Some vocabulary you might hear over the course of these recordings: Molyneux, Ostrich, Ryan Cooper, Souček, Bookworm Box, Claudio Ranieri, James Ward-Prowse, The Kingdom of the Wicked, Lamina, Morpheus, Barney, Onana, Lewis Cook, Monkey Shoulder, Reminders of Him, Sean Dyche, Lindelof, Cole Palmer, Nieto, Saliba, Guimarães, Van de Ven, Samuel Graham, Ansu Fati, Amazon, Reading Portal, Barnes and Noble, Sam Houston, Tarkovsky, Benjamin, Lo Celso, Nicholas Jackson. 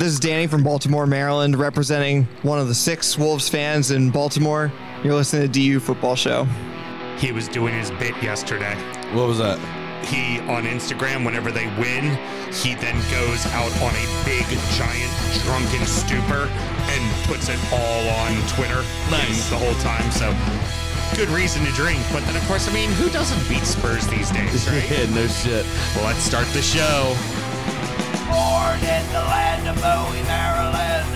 This is Danny from Baltimore, Maryland, representing one of the 6 Wolves fans in Baltimore. You're listening to DU Football Show. He was doing his bit yesterday. What was that? He, on Instagram, whenever they win, he then goes out on a big, giant, drunken stupor and puts it all on Twitter. Nice. The whole time, so good reason to drink. But then, of course, I mean, who doesn't beat Spurs these days, right? Yeah, no shit. Well, let's start the show. Born in the land of Bowie, Maryland.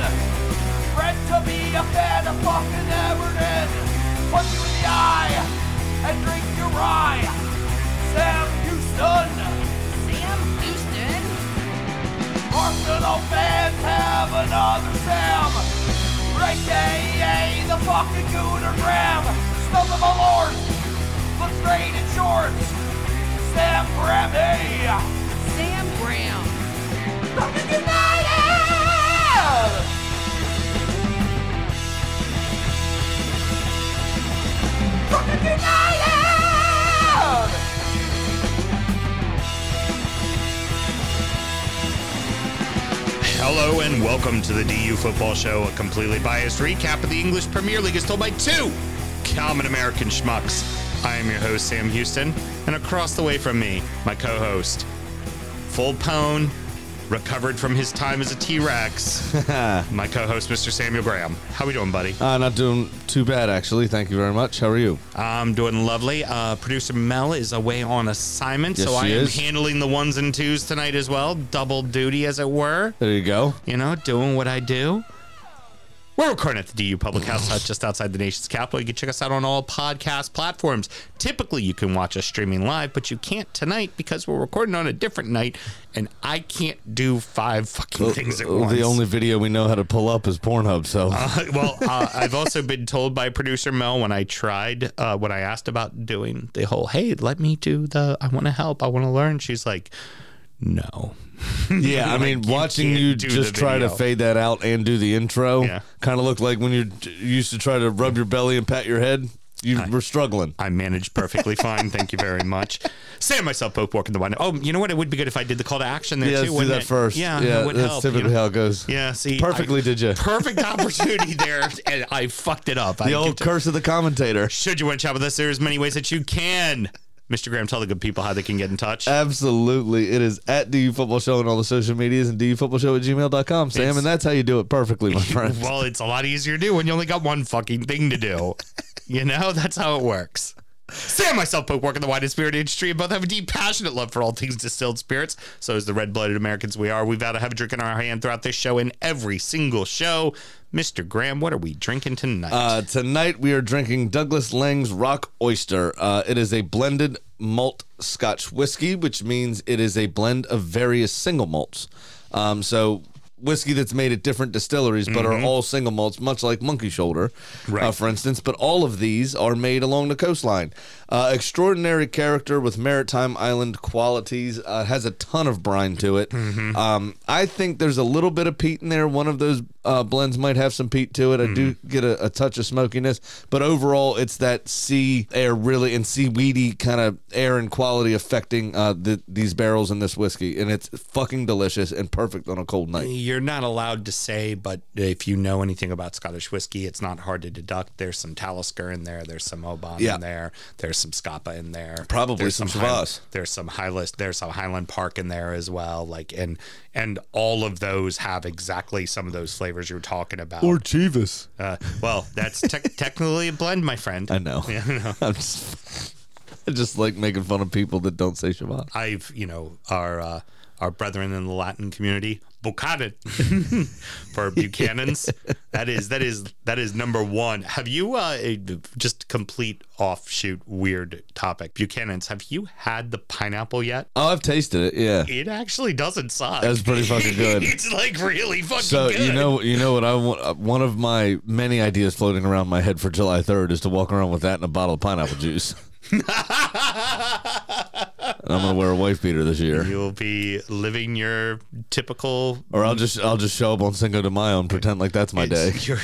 Bred to be a fan of fucking Everton. Punch you in the eye and drink your rye. Sam Houston? Arsenal fans have another Sam. Great day, the fucking Gooner Graham. Stuff of a lord. Looks great in shorts. Sam Grammy. Sam Graham. Fucking United! Fucking United! Hello and welcome to the DU Football Show, a completely biased recap of the English Premier League as told by 2 common American schmucks. I am your host, Sam Houston, and across the way from me, my co-host, full pone, recovered from his time as a T-Rex, my co-host, Mr. Samuel Graham. How we doing, buddy? Not doing too bad, actually. Thank you very much. How are you? I'm doing lovely. Producer Mel is away on assignment, yes, so I am handling the ones and twos tonight as well. Double duty, as it were. There you go. You know, doing what I do. We're recording at the DU Public House just outside the nation's capital. You can check us out on all podcast platforms. Typically, you can watch us streaming live, but you can't tonight because we're recording on a different night, and I can't do 5 fucking things at once. The only video we know how to pull up is Pornhub, so. I've also been told by producer Mel when I tried, when I asked about doing the whole, hey, let me do the, I want to help, I want to learn. She's like, no. Yeah, I mean, like watching you just try to fade that out and do the intro kind of looked like when you used to try to rub your belly and pat your head. You were struggling. I managed perfectly fine. Thank you very much. Sam, myself, both walking the wine. Oh, you know what? It would be good if I did the call to action there, too. Yeah, let's do that first. Yeah, it would help. That's typically how it goes. Yeah, see. Perfectly did you. Perfect opportunity there, and I fucked it up. The old curse of the commentator. Should you want to chat with us, there's many ways that you can. Mr. Graham, tell the good people how they can get in touch. Absolutely. It is at DU Football Show on all the social medias and dufootballshow@gmail.com, Sam. And that's how you do it perfectly, my friend. Well, it's a lot easier to do when you only got one fucking thing to do. You know, that's how it works. Sam, myself, both work in the wine and spirit industry and both have a deep, passionate love for all things distilled spirits. So as the red-blooded Americans we are, we've got to have a drink in our hand throughout this show and every single show. Mr. Graham, what are we drinking tonight? Tonight we are drinking Douglas Lang's Rock Oyster. It is a blended malt Scotch whiskey, which means it is a blend of various single malts. So whiskey that's made at different distilleries, but are all single malts, much like Monkey Shoulder, right, for instance. But all of these are made along the coastline. Extraordinary character with maritime island qualities. Has a ton of brine to it. I think there's a little bit of peat in there. One of those blends might have some peat to it. I do get a touch of smokiness, but overall it's that sea air really and seaweedy kind of air and quality affecting these barrels and this whiskey, and it's fucking delicious and perfect on a cold night. You're not allowed to say, but if you know anything about Scottish whiskey, it's not hard to deduct. There's some Talisker in there. There's some Oban in there. There's some Scapa in there. Probably there's some Chivas. There's some Highland Park in there as well. Like and all of those have exactly some of those flavors you're talking about. Or Chivas. Well, that's technically a blend, my friend. I know. Yeah, no. I just like making fun of people that don't say Chivas. Our brethren in the Latin community, Buchanan for Buchanan's. That is number 1. Have you just complete offshoot weird topic? Buchanan's. Have you had the pineapple yet? Oh, I've tasted it. Yeah, it actually doesn't suck. That's pretty fucking good. It's like really fucking good. So you know what I want. One of my many ideas floating around my head for July 3rd is to walk around with that and a bottle of pineapple juice. and I'm gonna wear a wife beater this year. You'll be living your typical, or I'll just show up on Cinco de Mayo and pretend like that's my day. You're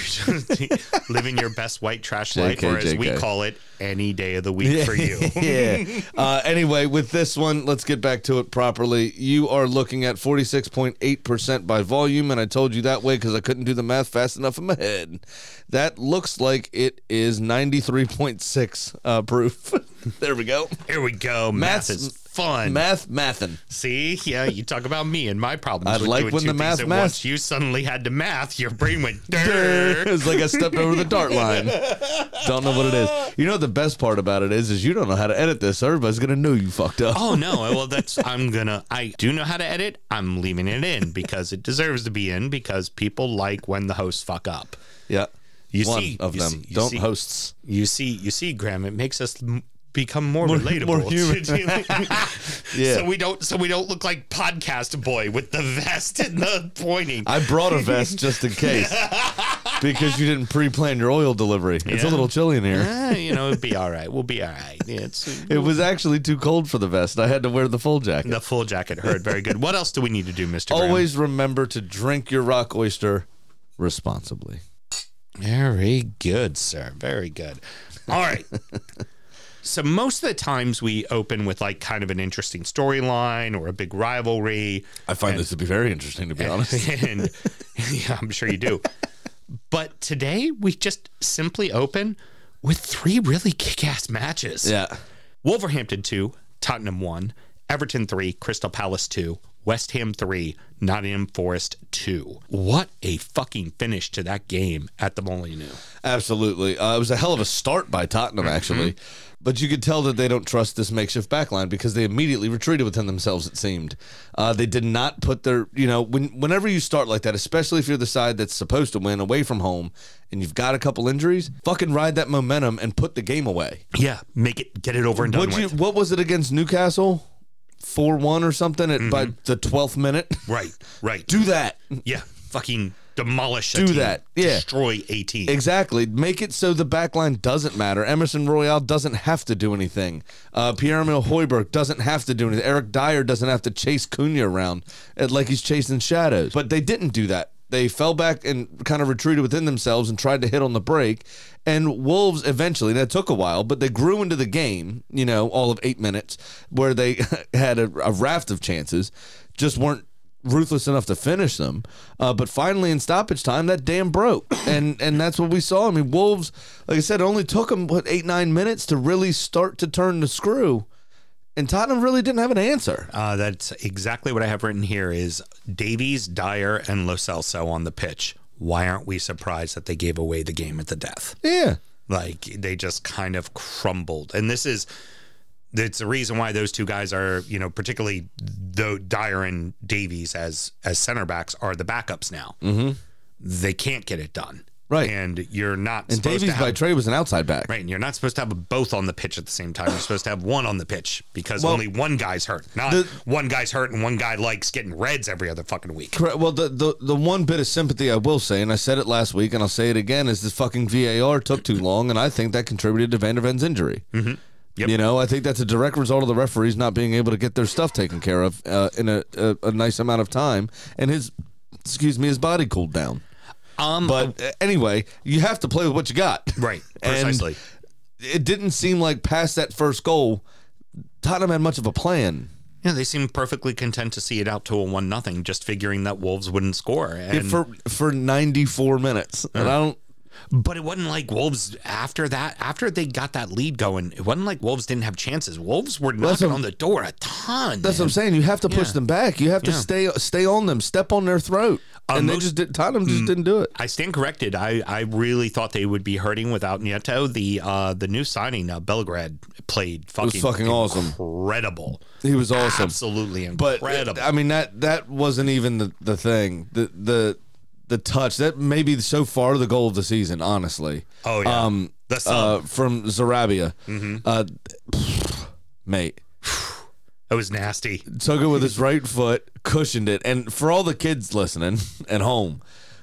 living your best white trash life, or as we call it, any day of the week for you. Yeah. Anyway, with this one, let's get back to it properly. You are looking at 46.8% by volume, and I told you that way because I couldn't do the math fast enough in my head. That looks like it is 93.6 proof. There we go. Here we go. Math is fun. Mathin'. See? Yeah, you talk about me and my problems. I like when the math. Once you suddenly had to math, your brain went, It was like I stepped over the dart line. Don't know what it is. You know what the best part about it is you don't know how to edit this. Everybody's going to know you fucked up. Oh, no. Well, I do know how to edit. I'm leaving it in because it deserves to be in because people like when the hosts fuck up. Yeah. Hosts. You see, Graham, it makes us become more relatable, more human. Yeah. So we don't look like podcast boy with the vest and the pointing. I brought a vest just in case because you didn't pre-plan your oil delivery. It's a little chilly in here. It'd be all right. We'll be all right. Yeah, it was actually too cold for the vest. I had to wear the full jacket. The full jacket hurt very good. What else do we need to do, Mr. Graham? Always remember to drink your rock oyster responsibly. Very good, sir. Very good. All right. So most of the times we open with like kind of an interesting storyline or a big rivalry. I find this to be very interesting, to be honest. And yeah, I'm sure you do. But today we just simply open with three really kick-ass matches. Yeah. Wolverhampton 2, Tottenham 1, Everton 3, Crystal Palace 2. West Ham 3, Nottingham Forest 2. What a fucking finish to that game at the Molyneux. Absolutely. It was a hell of a start by Tottenham, actually. But you could tell that they don't trust this makeshift backline because they immediately retreated within themselves, it seemed. They did not put their, whenever you start like that, especially if you're the side that's supposed to win away from home and you've got a couple injuries, fucking ride that momentum and put the game away. Yeah, get it over and done with. What was it against Newcastle? 4-1 or something by the 12th minute. Right. Do that. Yeah. Fucking demolish a team. Do that. Yeah. Destroy a team. Exactly. Make it so the back line doesn't matter. Emerson Royale doesn't have to do anything. Pierre-Emile Højbjerg doesn't have to do anything. Eric Dyer doesn't have to chase Cunha around like he's chasing shadows. But they didn't do that. They fell back and kind of retreated within themselves and tried to hit on the break. And Wolves eventually, that took a while, but they grew into the game, all of 8 minutes, where they had a raft of chances, just weren't ruthless enough to finish them. But finally in stoppage time, that dam broke. And that's what we saw. I mean, Wolves, like I said, only took them, 8-9 minutes to really start to turn the screw. And Tottenham really didn't have an answer. That's exactly what I have written here is Davies, Dyer, and Lo Celso on the pitch. Why aren't we surprised that they gave away the game at the death? Yeah. Like, they just kind of crumbled. And it's the reason why those two guys are, particularly though Dyer and Davies as center backs are the backups now. Mm-hmm. They can't get it done. Right. And you're not and supposed Davies to have... And Davies by trade was an outside back. Right, and you're not supposed to have both on the pitch at the same time. You're supposed to have one on the pitch because only one guy's hurt. Not one guy's hurt and one guy likes getting reds every other fucking week. Correct. Well, the one bit of sympathy I will say, and I said it last week and I'll say it again, is this fucking VAR took too long, and I think that contributed to Van der Ven's injury. Mm-hmm. Yep. I think that's a direct result of the referees not being able to get their stuff taken care of in a nice amount of time. And his body cooled down. But anyway, you have to play with what you got. Right, precisely. And it didn't seem like past that first goal, Tottenham had much of a plan. Yeah, they seemed perfectly content to see it out to a 1-0, just figuring that Wolves wouldn't score. And for 94 minutes. And But it wasn't like Wolves after that. After they got that lead going, it wasn't like Wolves didn't have chances. Wolves were knocking on the door a ton. That's what I'm saying. You have to push them back. You have to stay on them, step on their throat. And Tottenham just didn't do it. I stand corrected. I really thought they would be hurting without Nieto. The new signing, Belgrade, played fucking awesome. Incredible. He was awesome. Absolutely incredible. But I mean that wasn't even the thing. The touch that may be so far the goal of the season, honestly. Oh yeah, that's from Sarabia. Mm-hmm. Mate, that was nasty. Took it with his right foot, cushioned it, and for all the kids listening at home,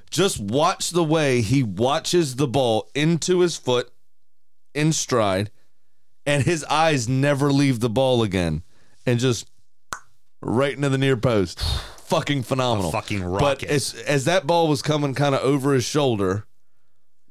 just watch the way he watches the ball into his foot in stride, and his eyes never leave the ball again. and just right into the near post. Fucking phenomenal. A fucking rocket. But as that ball was coming kind of over his shoulder,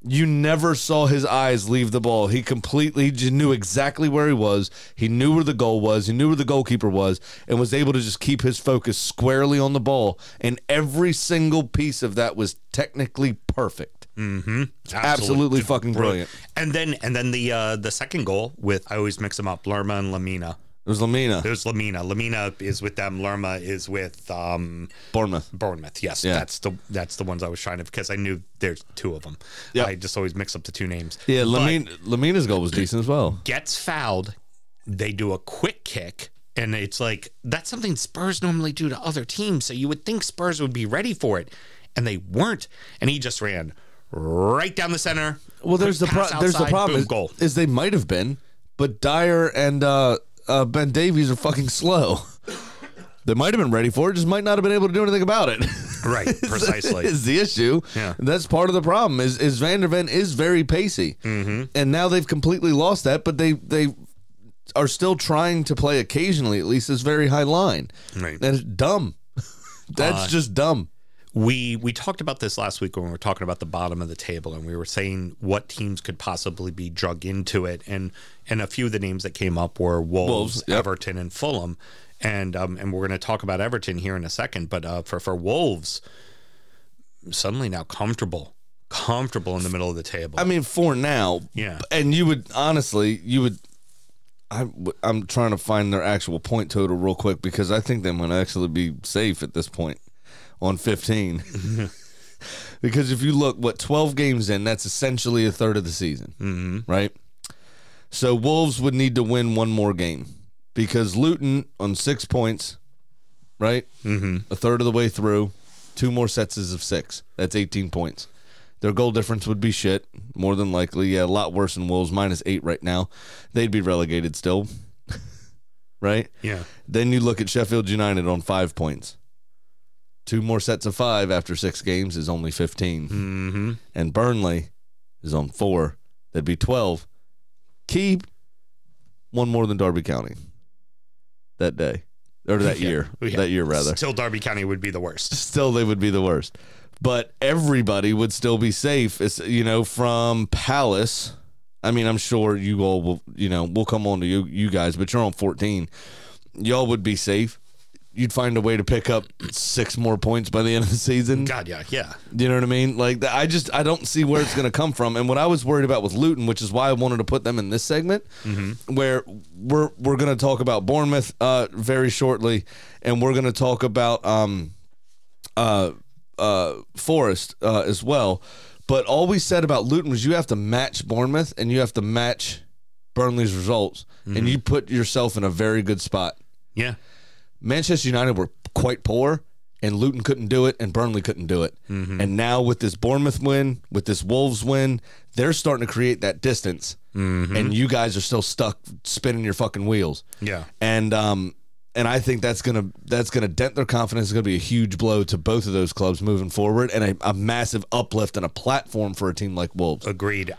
you never saw his eyes leave the ball. He completely just knew exactly where he was. He knew where the goal was. He knew where the goalkeeper was and was able to just keep his focus squarely on the ball. And every single piece of that was technically perfect. Mm-hmm. Absolutely fucking brilliant. And then the second goal with, I always mix them up, Lerma and Lamina. There's Lamina. Lamina is with them. Lerma is with Bournemouth. Bournemouth, yes. Yeah. That's the ones I was trying to, because I knew there's two of them. Yep. I just always mix up the two names. Yeah, Lamina's goal was decent as well. Gets fouled. They do a quick kick, and it's like, that's something Spurs normally do to other teams, so you would think Spurs would be ready for it, and they weren't, and he just ran right down the center. Well, there's the problem is they might have been, but Dyer and... Ben Davies are fucking slow. They might have been ready for it, just might not have been able to do anything about it. Right, precisely. Is the issue. Yeah. That's part of the problem is Van der Ven is very pacey. Mm-hmm. And now they've completely lost that, but they are still trying to play occasionally, at least this very high line. Right. That's dumb. That's just dumb. We talked about this last week when we were talking about the bottom of the table, and we were saying what teams could possibly be drug into it, and a few of the names that came up were Wolves, yep. Everton, and Fulham, and we're going to talk about Everton here in a second, but for Wolves, suddenly now comfortable in the middle of the table. I mean, for now, yeah. And you would honestly. I'm trying to find their actual point total real quick because I think they might actually be safe at this point. On 15. Because if you look, 12 games in, that's essentially a third of the season, mm-hmm. right? So Wolves would need to win one more game because Luton on 6 points, right? Mm-hmm. A third of the way through, two more sets of six. That's 18 points. Their goal difference would be shit, more than likely. Yeah, a lot worse than Wolves, -8 right now. They'd be relegated still, right? Yeah. Then you look at Sheffield United on 5 points. Two more sets of five after 6 games is only 15. Mm-hmm. And Burnley is on 4. That'd be 12. Keep one more than Derby County that day. Or that year. Yeah. That year, rather. Still Derby County would be the worst. Still they would be the worst. But everybody would still be safe. It's, from Palace. I mean, I'm sure you all will, we'll come on to you guys, but you're on 14. Y'all would be safe. You'd find a way to pick up 6 more points by the end of the season. God, yeah. You know what I mean? Like, I don't see where it's going to come from. And what I was worried about with Luton, which is why I wanted to put them in this segment, mm-hmm. where we're going to talk about Bournemouth very shortly, and we're going to talk about Forest as well. But all we said about Luton was you have to match Bournemouth and you have to match Burnley's results, mm-hmm. and you put yourself in a very good spot. Yeah. Manchester United were quite poor, and Luton couldn't do it, and Burnley couldn't do it. Mm-hmm. And now with this Bournemouth win, with this Wolves win, they're starting to create that distance, mm-hmm. and you guys are still stuck spinning your fucking wheels. Yeah. And I think that's gonna dent their confidence. It's gonna be a huge blow to both of those clubs moving forward, and a massive uplift and a platform for a team like Wolves. Agreed.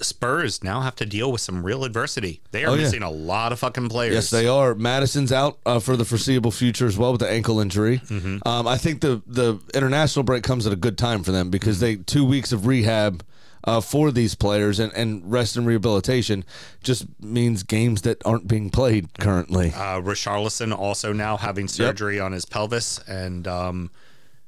Spurs now have to deal with some real adversity. They are missing a lot of fucking players. Yes, they are. Madison's out for the foreseeable future as well with the ankle injury. Mm-hmm. I think the international break comes at a good time for them because they 2 weeks of rehab. For these players and rest and rehabilitation just means games that aren't being played currently. Richarlison also now having surgery on his pelvis and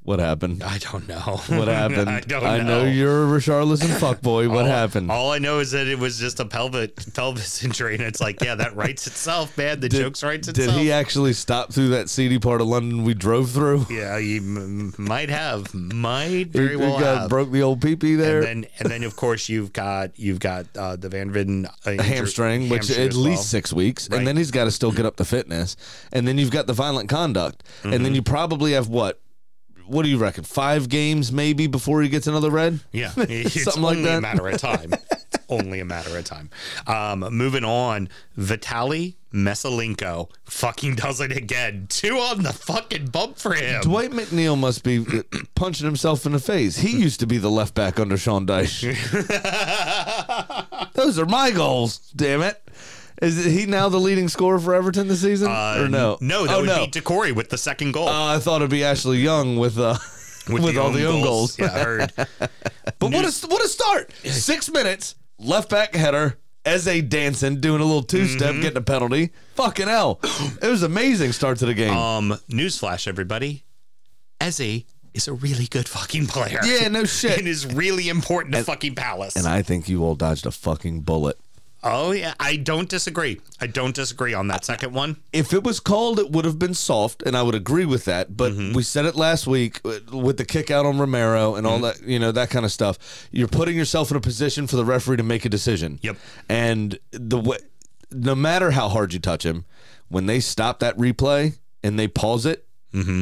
what happened? I don't know. What happened? I know you're a Richarlison fuckboy. What happened? All I know is that it was just a pelvis injury, and it's like, yeah, that writes itself, man. The jokes writes itself. Did he actually stop through that seedy part of London we drove through? Yeah, he might have. Might very well have. Broke the old pee-pee there. And then of course, you've got the Van Vidden hamstring, which at least 6 weeks. Right. And then he's got to still get up to fitness. And then you've got the violent conduct. Mm-hmm. And then you probably have what? What do you reckon? 5 games maybe before he gets another red? Yeah. It's something only like that. A matter of time. It's only a matter of time. Moving on, Vitaly Meselenko fucking does it again. 2 on the fucking bump for him. Dwight McNeil must be punching himself in the face. He used to be the left back under Sean Dyche. Those are my goals, damn it. Is he now the leading scorer for Everton this season? Or no? No, that would be Decore with the second goal. I thought it'd be Ashley Young with all the own goals. Yeah, I heard. But what a start! 6 minutes, left back header. Eze dancing, doing a little two-step, getting a penalty. Fucking hell. It was an amazing start to the game. Newsflash, everybody. Eze is a really good fucking player. Yeah, no shit. And is really important to fucking Palace. And I think you all dodged a fucking bullet. Oh, yeah. I don't disagree. I don't disagree on that second one. If it was called, it would have been soft, and I would agree with that. But we said it last week with the kick out on Romero and all that, you know, that kind of stuff. You're putting yourself in a position for the referee to make a decision. Yep. And the way, no matter how hard you touch him, when they stop that replay and they pause it,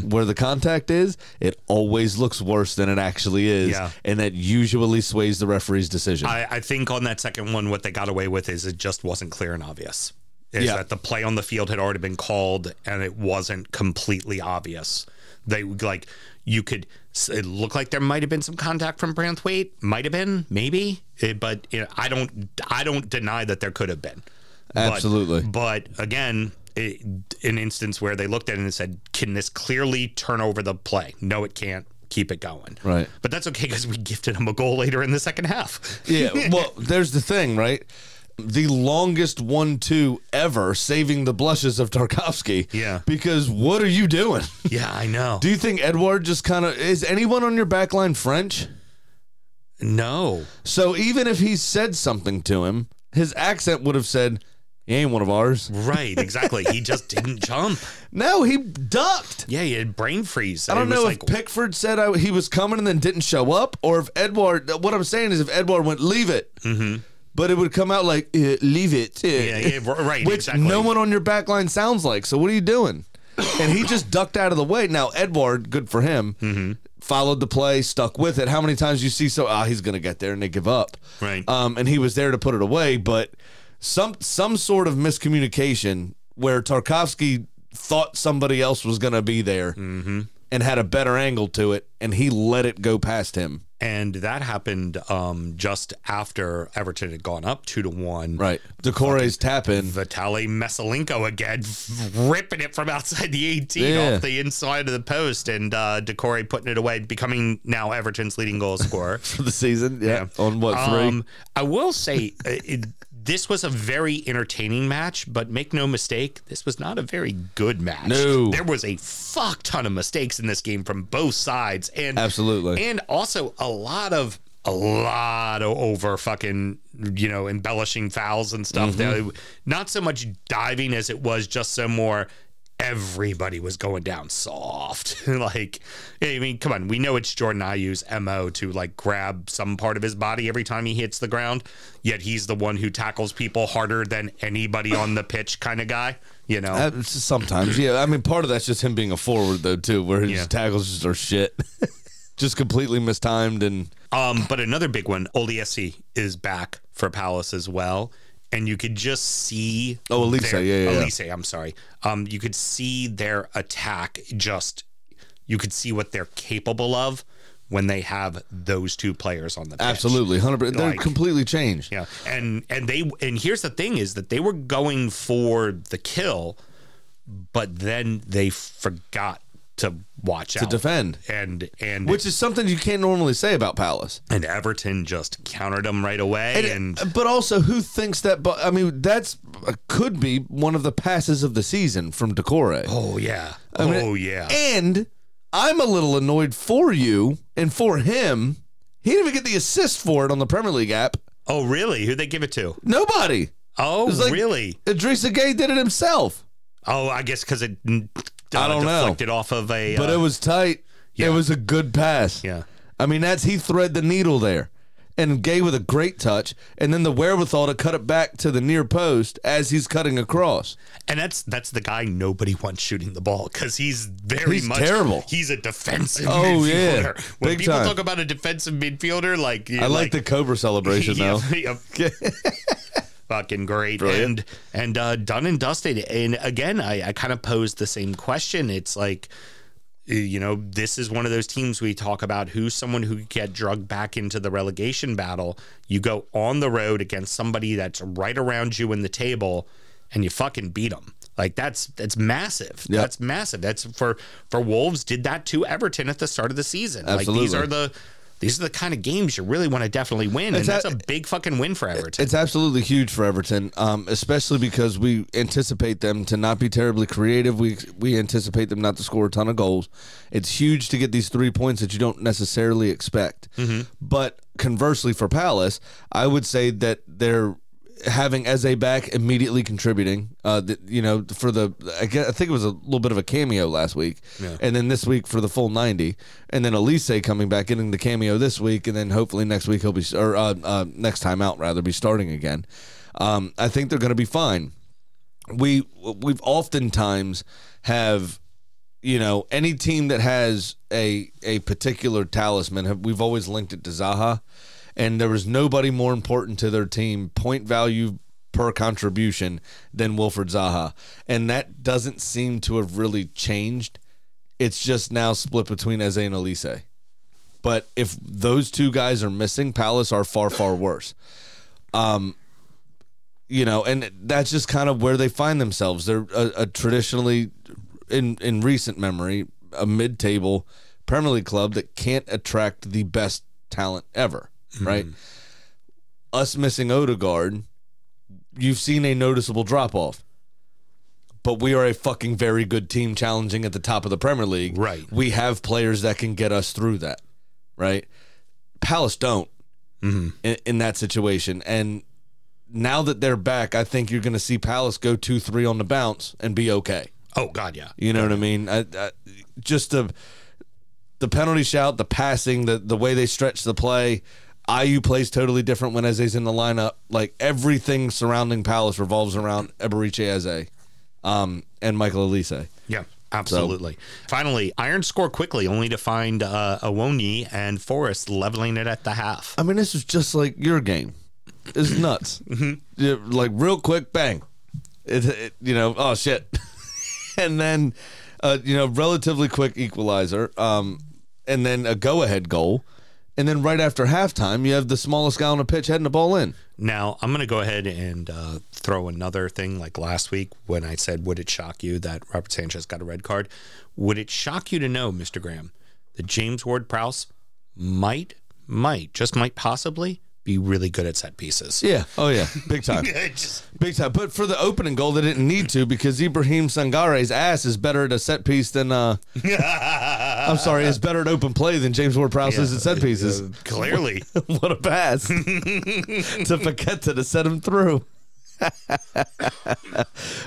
where the contact is, it always looks worse than it actually is, and that usually sways the referee's decision. I think on that second one, what they got away with is it just wasn't clear and obvious. That the play on the field had already been called, and it wasn't completely obvious. They it looked like there might have been some contact from Branthwaite, might have been, maybe, but I don't deny that there could have been. Absolutely, but again. An instance where they looked at it and said, can this clearly turn over the play? No, it can't. Keep it going. Right. But that's okay because we gifted them a goal later in the second half. Yeah, well, there's the thing, right? The longest 1-2 ever, saving the blushes of Tarkovsky. Yeah. Because what are you doing? Yeah, I know. Do you think Édouard just kind of... Is anyone on your backline French? No. So even if he said something to him, his accent would have said... He ain't one of ours. Right, exactly. He just didn't jump. No, he ducked. Yeah, he had brain freeze. I don't know if Pickford said he was coming and then didn't show up, or if Édouard, what I'm saying is if Édouard went, leave it. Mm-hmm. But it would come out like, leave it. Right, which exactly. No one on your back line sounds like, so what are you doing? And he just ducked out of the way. Now, Édouard, good for him, followed the play, stuck with it. How many times you see he's going to get there, and they give up. Right. And he was there to put it away, but... Some sort of miscommunication where Tarkovsky thought somebody else was going to be there and had a better angle to it, and he let it go past him. And that happened just after Everton had gone up 2-1. Right. Decore's tap in. Vitaly Meselenko again, ripping it from outside the 18 off the inside of the post, and Decore putting it away, becoming now Everton's leading goal scorer. For the season, yeah. On what, 3? I will say... This was a very entertaining match, but make no mistake, this was not a very good match. No. There was a fuck ton of mistakes in this game from both sides. And absolutely. And also a lot of over fucking, embellishing fouls and stuff. Not so much diving as it was just some more everybody was going down soft. Come on. We know it's Jordan Ayew's MO to grab some part of his body every time he hits the ground, yet he's the one who tackles people harder than anybody on the pitch kind of guy, Sometimes, yeah. I mean, part of that's just him being a forward, though, too, where his tackles just are shit. Just completely mistimed. And but another big one, Olise is back for Palace as well. And you could just see... Oh, Olise, I'm sorry. You could see their attack just... You could see what they're capable of when they have those two players on the pitch. Absolutely, 100%. They're completely changed. Yeah, and here's the thing is that they were going for the kill, but then they forgot to watch out. To defend. And which is something you can't normally say about Palace. And Everton just countered them right away. But also, who thinks that... I mean, that's could be one of the passes of the season from Decore. Oh, yeah. Yeah. And I'm a little annoyed for you and for him. He didn't even get the assist for it on the Premier League app. Oh, really? Who'd they give it to? Nobody. Oh, really? Idrissa Gueye did it himself. Oh, I guess because it... I don't know. Deflected off of a... But it was tight. Yeah. It was a good pass. Yeah. I mean, he thread the needle there. And Gueye with a great touch. And then the wherewithal to cut it back to the near post as he's cutting across. And that's the guy nobody wants shooting the ball because he's terrible. He's a defensive midfielder. Yeah. When big people talk about a defensive midfielder, I like the Cobra celebration, though. Yeah. Fucking great. Brilliant. And done and dusted. And again, I kind of posed the same question. It's this is one of those teams we talk about who's someone who get drugged back into the relegation battle. You go on the road against somebody that's right around you in the table and you fucking beat them. Like, that's massive. Yep. That's massive. That's for Wolves did that to Everton at the start of the season. Absolutely. Like, these are the kind of games you really want to definitely win, and that's a big fucking win for Everton. It's absolutely huge for Everton, especially because we anticipate them to not be terribly creative. We anticipate them not to score a ton of goals. It's huge to get these 3 points that you don't necessarily expect. Mm-hmm. But conversely for Palace, I would say that they're having Eze back immediately contributing, I think it was a little bit of a cameo last week, yeah. And then this week for the full 90, and then Olise coming back, getting the cameo this week, and then hopefully next week next time out rather be starting again. I think they're going to be fine. We've oftentimes have, any team that has a particular talisman, we've always linked it to Zaha. And there was nobody more important to their team, point value per contribution, than Wilfried Zaha. And that doesn't seem to have really changed. It's just now split between Eze and Olise. But if those two guys are missing, Palace are far, far worse. And that's just kind of where they find themselves. They're a traditionally, in recent memory, a mid-table Premier League club that can't attract the best talent ever. Right? Us missing Odegaard, you've seen a noticeable drop-off. But we are a fucking very good team challenging at the top of the Premier League. Right. We have players that can get us through that. Right? Palace don't in that situation. And now that they're back, I think you're going to see Palace go 2-3 on the bounce and be okay. Oh, God, yeah. You know what I mean? The penalty shout, the passing, the way they stretch the play... IU plays totally different when Eze's in the lineup. Like, everything surrounding Palace revolves around Eberechi Eze and Michael Olise. Yeah, absolutely. So. Finally, Iron score quickly, only to find Awoniyi and Forrest leveling it at the half. I mean, this is just like your game. It's nuts. Like, real quick, bang. Oh, shit. And then, relatively quick equalizer. And then a go-ahead goal. And then right after halftime, you have the smallest guy on the pitch heading the ball in. Now, I'm going to go ahead and throw another thing like last week when I said, would it shock you that Robert Sanchez got a red card? Would it shock you to know, Mr. Graham, that James Ward-Prowse might possibly be really good at set pieces? Yeah. Oh, yeah. Big time. Big time. But for the opening goal, they didn't need to because Ibrahim Sangare's ass is better at a set piece than... I'm sorry, is better at open play than James Ward-Prowse is at set pieces. Clearly. What a pass. To Paqueta to set him through.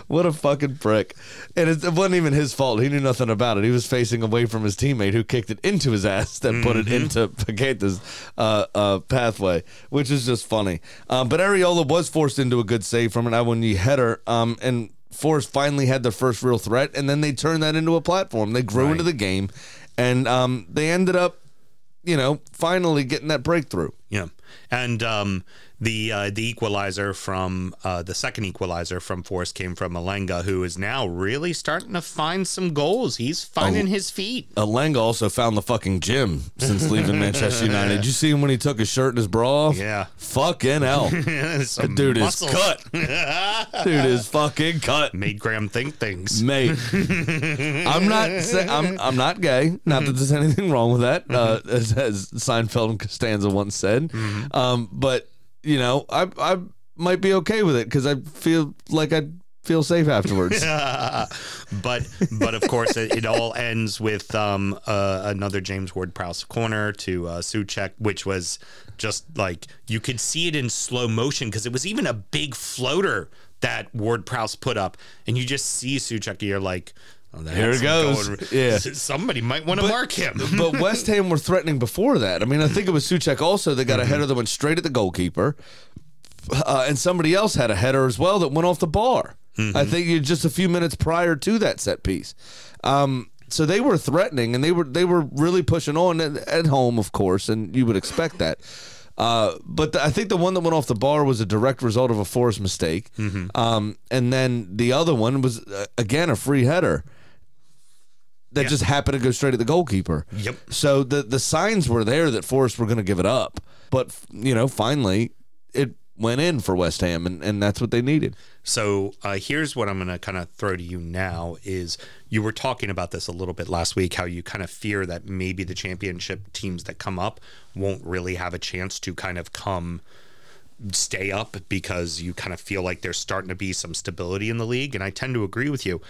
What a fucking prick. And it wasn't even his fault. He knew nothing about it. He was facing away from his teammate who kicked it into his ass that put it into Paqueta's pathway, which is just funny. But Areola was forced into a good save from an Awoniyi header, and Forrest finally had their first real threat, and then they turned that into a platform. They grew into the game, and they ended up finally getting that breakthrough. Yeah. And the equalizer from the second equalizer from Forrest came from Alenga, who is now really starting to find some goals. He's finding his feet. Alenga also found the fucking gym since leaving Manchester United. Did you see him when he took his shirt and his bra off? Yeah. Fucking hell. That dude muscles. Is cut. Dude is fucking cut. Made Graham think things. Mate. I'm not gay. Not that there's anything wrong with that, as Seinfeld and Costanza once said. Mm-hmm. But I might be okay with it because I feel like I'd feel safe afterwards. But of course it all ends with another James Ward-Prowse corner to Souček, which was just like you could see it in slow motion because it was even a big floater that Ward-Prowse put up, and you just see Souček, you're like, oh, here it goes. Somebody might want to mark him. But West Ham were threatening before that. I mean, I think it was Souček also that got a header that went straight at the goalkeeper. And somebody else had a header as well that went off the bar. Mm-hmm. I think just a few minutes prior to that set piece. So they were threatening, and they were really pushing on at home, of course, and you would expect that. But I think the one that went off the bar was a direct result of a Forrest mistake. Mm-hmm. And then the other one was, again, a free header. That just happened to go straight at the goalkeeper. Yep. So the signs were there that Forrest were going to give it up. But, finally, it went in for West Ham, and that's what they needed. So here's what I'm going to kind of throw to you now is you were talking about this a little bit last week, how you kind of fear that maybe the championship teams that come up won't really have a chance to kind of come stay up because you kind of feel like there's starting to be some stability in the league. And I tend to agree with you.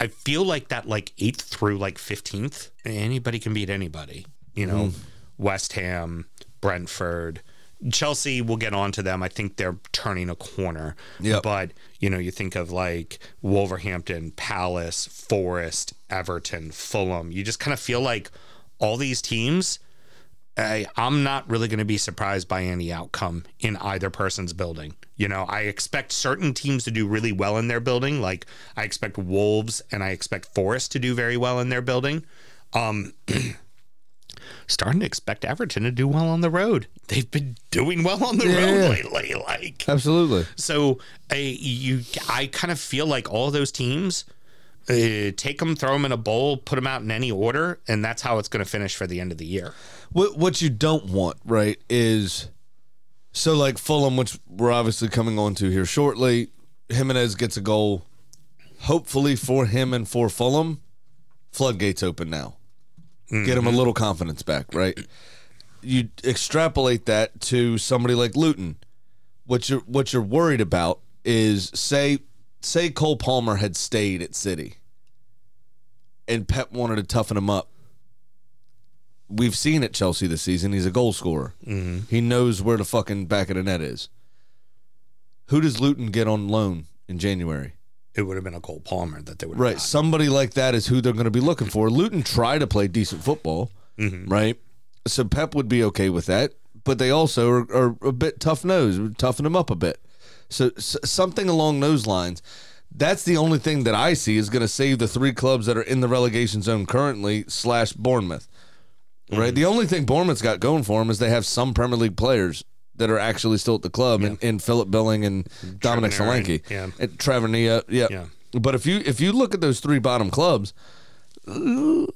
I feel like that 8th through 15th, anybody can beat anybody, you know, West Ham, Brentford, Chelsea, we'll get on to them. I think they're turning a corner. Yep. But, you know, you think of Wolverhampton, Palace, Forest, Everton, Fulham. You just kind of feel like all these teams, I'm not really going to be surprised by any outcome in either person's building. You know, I expect certain teams to do really well in their building. Like I expect Wolves and I expect Forest to do very well in their building. Starting to expect Everton to do well on the road. They've been doing well on the road lately. Absolutely. So I kind of feel like all those teams, take them, throw them in a bowl, put them out in any order, and that's how it's going to finish for the end of the year. What you don't want, right, is so Fulham, which we're obviously coming on to here shortly, Jimenez gets a goal. Hopefully for him and for Fulham, floodgates open now. Get him a little confidence back, right? You extrapolate that to somebody like Luton. What you're worried about is say Cole Palmer had stayed at City and Pep wanted to toughen him up. We've seen at Chelsea this season, he's a goal scorer. Mm-hmm. He knows where the fucking back of the net is. Who does Luton get on loan in January? It would have been a Cole Palmer that they would have gotten. Somebody like that is who they're going to be looking for. Luton try to play decent football, right? So Pep would be okay with that, but they also are a bit tough-nosed, toughen them up a bit. So something along those lines. That's the only thing that I see is going to save the three clubs that are in the relegation zone currently / Bournemouth, right? The only thing Bournemouth's got going for them is they have some Premier League players that are actually still at the club, and Philip Billing and Dominic Solanke, and Travernilla, But if you look at those three bottom clubs, the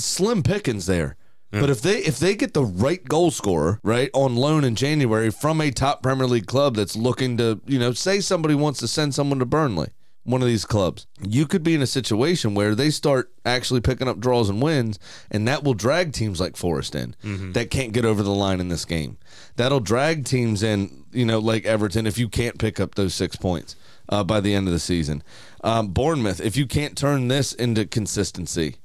slim pickings there. Yeah. But if they get the right goal scorer, right, on loan in January from a top Premier League club that's looking to, you know, say somebody wants to send someone to Burnley, one of these clubs, you could be in a situation where they start actually picking up draws and wins, and that will drag teams like Forest in that can't get over the line in this game. That'll drag teams in, you know, like Everton, if you can't pick up those 6 points by the end of the season. Bournemouth, if you can't turn this into consistency,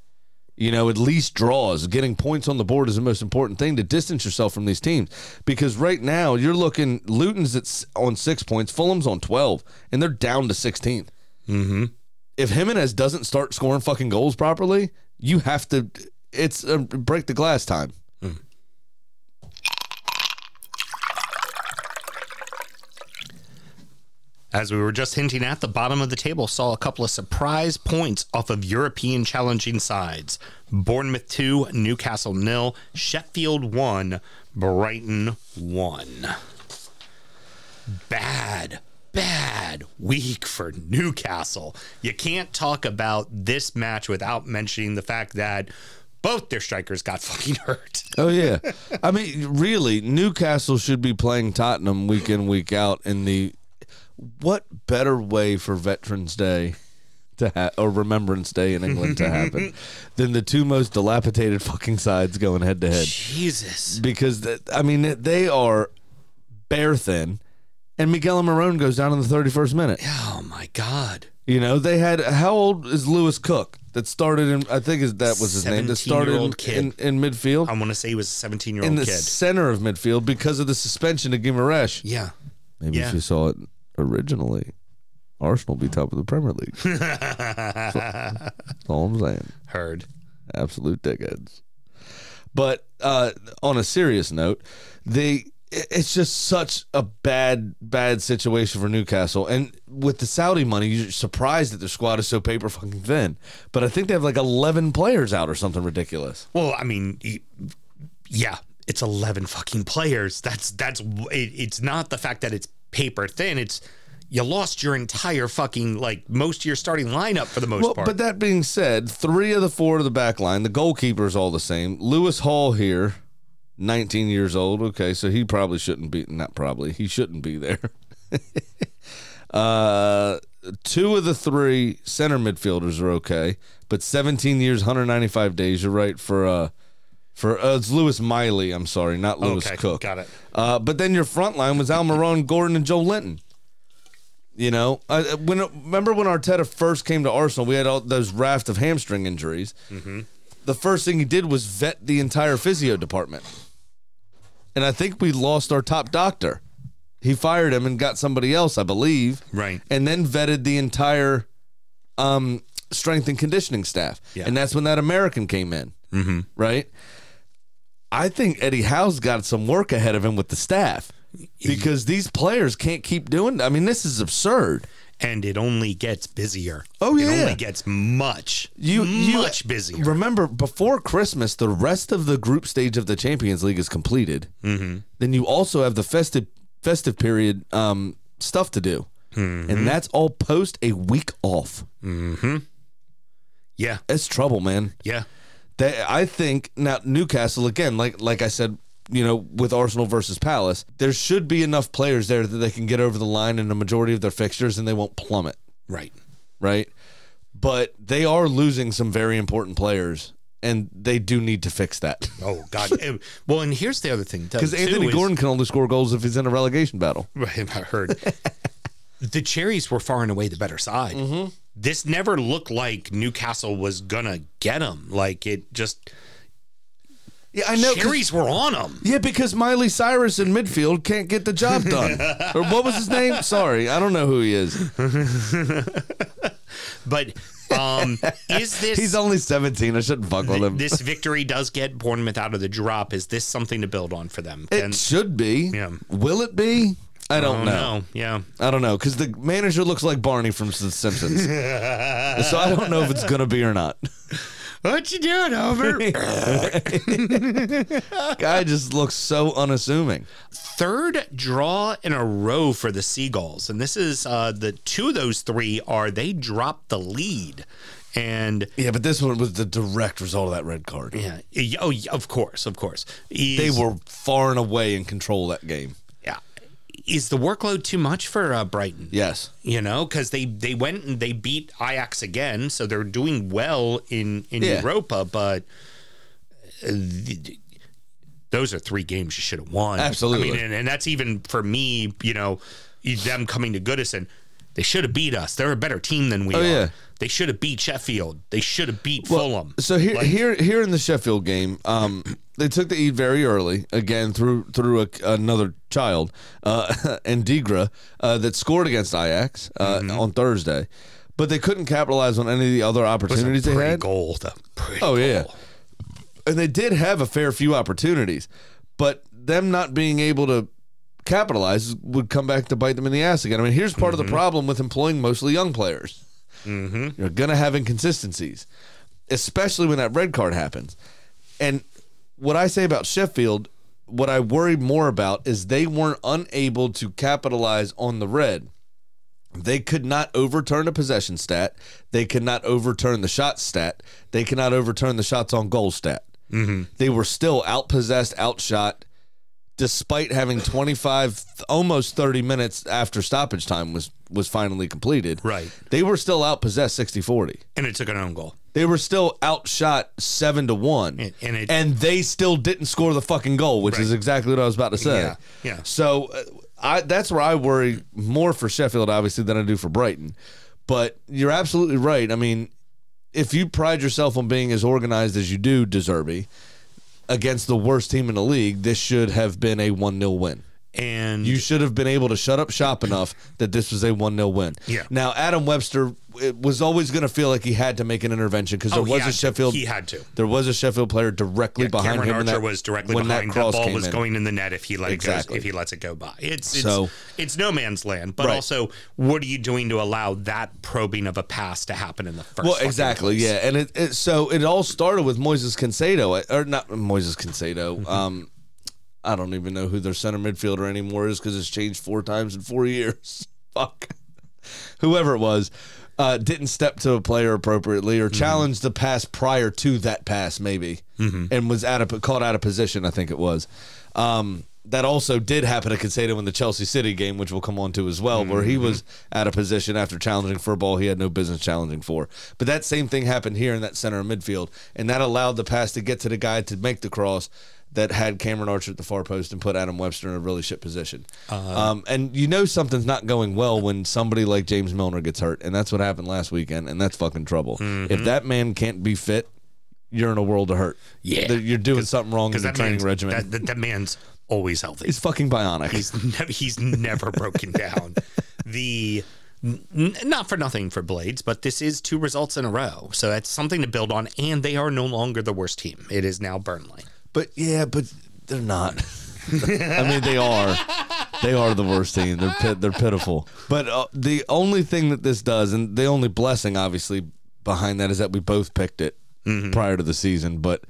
you know, at least draws, getting points on the board is the most important thing to distance yourself from these teams. Because right now you're looking, Luton's on 6 points, Fulham's on 12, and they're down to 16th. If Jimenez doesn't start scoring fucking goals properly, you have to, it's a break the glass time. As we were just hinting at, the bottom of the table saw a couple of surprise points off of European challenging sides. Bournemouth 2, Newcastle 0, Sheffield 1, Brighton 1. Bad week for Newcastle. You can't talk about this match without mentioning the fact that both their strikers got fucking hurt. Oh, yeah. I mean, really, Newcastle should be playing Tottenham week in, week out in the... What better way for Veterans Day to or Remembrance Day in England to happen than the two most dilapidated fucking sides going head to head? Jesus. Because, they are bare thin, and Miguel Marone goes down in the 31st minute. Oh, my God. You know, they had, how old is Lewis Cook that started in, I think that was his name, that started in midfield? I want to say he was a 17-year-old kid. In the center of midfield because of the suspension of Guimaraes. Yeah. Maybe if you saw it originally, Arsenal be top of the Premier League. That's all I'm saying. Heard. Absolute dickheads. But on a serious note, it's just such a bad situation for Newcastle. And with the Saudi money, you're surprised that their squad is so paper fucking thin. But I think they have 11 players out or something ridiculous. Well, I mean, yeah, it's 11 fucking players. It's not the fact that it's paper thin, it's you lost your entire fucking most of your starting lineup for the most part. But that being said, 3 of the 4 to the back line, the goalkeeper's all the same. Lewis Hall here, 19 years old. Okay, so he probably shouldn't be, not probably, he shouldn't be there. Two of the three center midfielders are okay, but 17 years, 195 days, you're right, for it's Lewis Miley, I'm sorry, not Lewis Cook. Got it. But then your front line was Almiron, Gordon, and Joel Linton. You know, remember when Arteta first came to Arsenal, we had all those raft of hamstring injuries. Mm-hmm. The first thing he did was vet the entire physio department. And I think we lost our top doctor. He fired him and got somebody else, I believe. Right. And then vetted the entire strength and conditioning staff. Yeah. And that's when that American came in. Mm-hmm. Right? I think Eddie Howe's got some work ahead of him with the staff, because these players can't keep doing, I mean, this is absurd. And it only gets busier. Oh, yeah. It only gets much busier. Remember, before Christmas, the rest of the group stage of the Champions League is completed. Mm-hmm. Then you also have the festive period stuff to do. Mm-hmm. And that's all post a week off. Mm-hmm. Yeah. That's trouble, man. Yeah. I think, now, Newcastle, again, like I said, you know, with Arsenal versus Palace, there should be enough players there that they can get over the line in the majority of their fixtures and they won't plummet. Right. Right? But they are losing some very important players, and they do need to fix that. Oh, God. Well, and here's the other thing. Because Anthony Gordon can only score goals if he's in a relegation battle. Right, I heard. The Cherries were far and away the better side. Mm-hmm. This never looked like Newcastle was going to get them. Like, it just... Yeah, I know. Cherries were on them. Yeah, because Miley Cyrus in midfield can't get the job done. Or what was his name? Sorry, I don't know who he is. But is this... He's only 17. I shouldn't fuck with him. This victory does get Bournemouth out of the drop. Is this something to build on for them? It should be. Yeah. Will it be? I don't know. Yeah. I don't know, because the manager looks like Barney from The Simpsons. So I don't know if it's going to be or not. What you doing, Homer? Guy just looks so unassuming. Third draw in a row for the Seagulls. And this is the two of those three are they dropped the lead. And yeah, but this one was the direct result of that red card. Yeah. Oh, of course. They were far and away in control of that game. Yeah. Is the workload too much for Brighton? Yes. You know, because they went and they beat Ajax again, so they're doing well in Europa, but those are three games you should have won. Absolutely. I mean, and that's even for me, you know, them coming to Goodison, they should have beat us. They're a better team than we are. Yeah. They should have beat Sheffield. They should have beat Fulham. So here in the Sheffield game, they took the lead very early, again, through another child, and Digra, that scored against Ajax on Thursday. But they couldn't capitalize on any of the other opportunities they had. Pretty goal. Yeah. And they did have a fair few opportunities. But them not being able to capitalize would come back to bite them in the ass again. I mean, here's part of the problem with employing mostly young players. Mm-hmm. You're going to have inconsistencies, especially when that red card happens. And what I say about Sheffield, what I worry more about is they weren't unable to capitalize on the red. They could not overturn a possession stat. They could not overturn the shot stat. They could not overturn the shots on goal stat. Mm-hmm. They were still outpossessed, outshot, despite having 25, almost 30 minutes after stoppage time was finally completed. Right. They were still outpossessed 60-40. And it took an own goal. They were still outshot 7-1. And they still didn't score the fucking goal, which is exactly what I was about to say. Yeah. So that's where I worry more for Sheffield, obviously, than I do for Brighton. But you're absolutely right. I mean, if you pride yourself on being as organized as you do, De Zerbi, against the worst team in the league, this should have been a 1-0 win. And you should have been able to shut up shop enough that this was a 1-0 win. Yeah. Now, Adam Webster, it was always going to feel like he had to make an intervention because there was a Sheffield player directly behind Cameron him. Archer was directly behind that cross. The ball was going in the net if he if he lets it go by. It's no man's land. But also, what are you doing to allow that probing of a pass to happen in the first? Well, exactly. Place? Yeah, and it all started with Moises Caicedo, or not Moises Caicedo. I don't even know who their center midfielder anymore is because it's changed 4 times in 4 years. Fuck. Whoever it was. didn't step to a player appropriately or challenged the pass prior to that pass maybe and was caught out of position, I think it was. That also did happen to Conceited in the Chelsea City game, which we'll come on to as well, where he was out of position after challenging for a ball he had no business challenging for. But that same thing happened here in that center of midfield, and that allowed the pass to get to the guy to make the cross that had Cameron Archer at the far post and put Adam Webster in a really shit position. And you know something's not going well when somebody like James Milner gets hurt, and that's what happened last weekend, and that's fucking trouble. If that man can't be fit, you're in a world of hurt. Yeah. You're doing something wrong in the training regimen. That man's always healthy. He's fucking bionic. He's never broken down. Not for nothing for Blades, but this is 2 results in a row. So that's something to build on, and they are no longer the worst team. It is now Burnley. But they're not. I mean, they are. They are the worst team. They're pitiful. But the only thing that this does, and the only blessing, obviously, behind that is that we both picked it prior to the season. But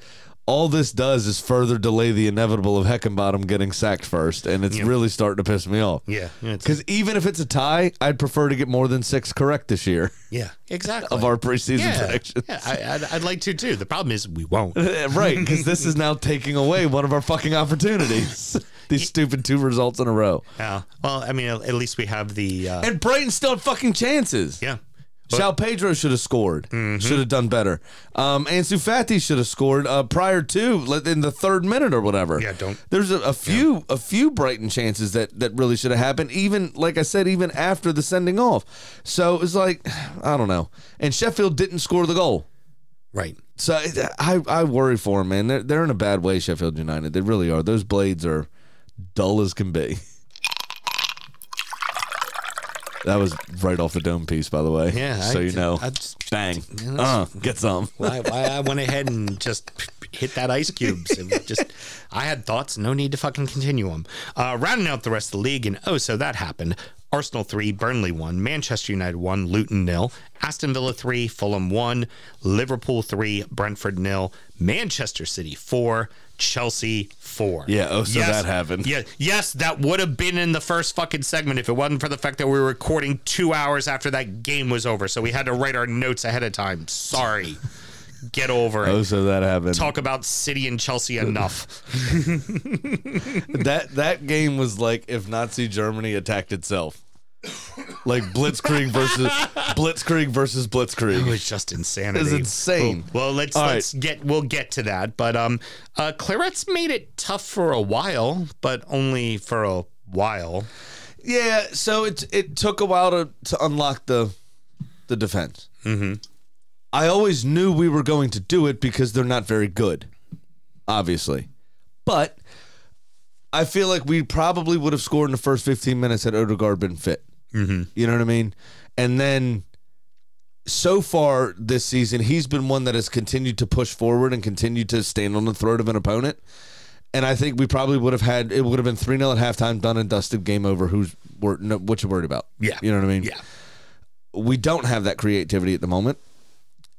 all this does is further delay the inevitable of Heckenbottom getting sacked first, and it's really starting to piss me off. Yeah. Because even if it's a tie, I'd prefer to get more than 6 correct this year. Yeah, exactly. Of our preseason predictions. Yeah, I'd like to, too. The problem is we won't. Right, because this is now taking away one of our fucking opportunities. These stupid 2 results in a row. Yeah. Well, I mean, at least we have the... and Brighton still had fucking chances. Yeah. Sal Pedro should have scored. Should have done better. Ansu Fati should have scored prior to, in the 3rd minute or whatever. Yeah, don't. There's a few Brighton chances that really should have happened, even, like I said, even after the sending off. So it was like, I don't know. And Sheffield didn't score the goal. Right. So I worry for them, man. They're in a bad way, Sheffield United. They really are. Those Blades are dull as can be. That was right off the dome piece, by the way. Yeah. So you know. Bang. Get some. Why I went ahead and just hit that ice cubes. I had thoughts. No need to fucking continue them. Rounding out the rest of the league, and so that happened. Arsenal 3, Burnley 1, Manchester United 1, Luton 0, Aston Villa 3, Fulham 1, Liverpool 3, Brentford 0, Manchester City 4, Chelsea 4. Yeah, that happened. Yeah, yes, that would have been in the first fucking segment if it wasn't for the fact that we were recording 2 hours after that game was over, so we had to write our notes ahead of time. Sorry. Get over it. So that happened. Talk about City and Chelsea enough. That game was like if Nazi Germany attacked itself. Like Blitzkrieg versus Blitzkrieg. It was just insanity. It was insane. Well, we'll get to that. But Clarets made it tough for a while, but only for a while. Yeah, so it took a while to unlock the defense. I always knew we were going to do it because they're not very good, obviously. But I feel like we probably would have scored in the first 15 minutes had Odegaard been fit. You know what I mean? And then so far this season, he's been one that has continued to push forward and continued to stand on the throat of an opponent. And I think we probably would have had, it would have been 3-0 at halftime, done and dusted, game over. What you worried about? Yeah. You know what I mean? Yeah. We don't have that creativity at the moment.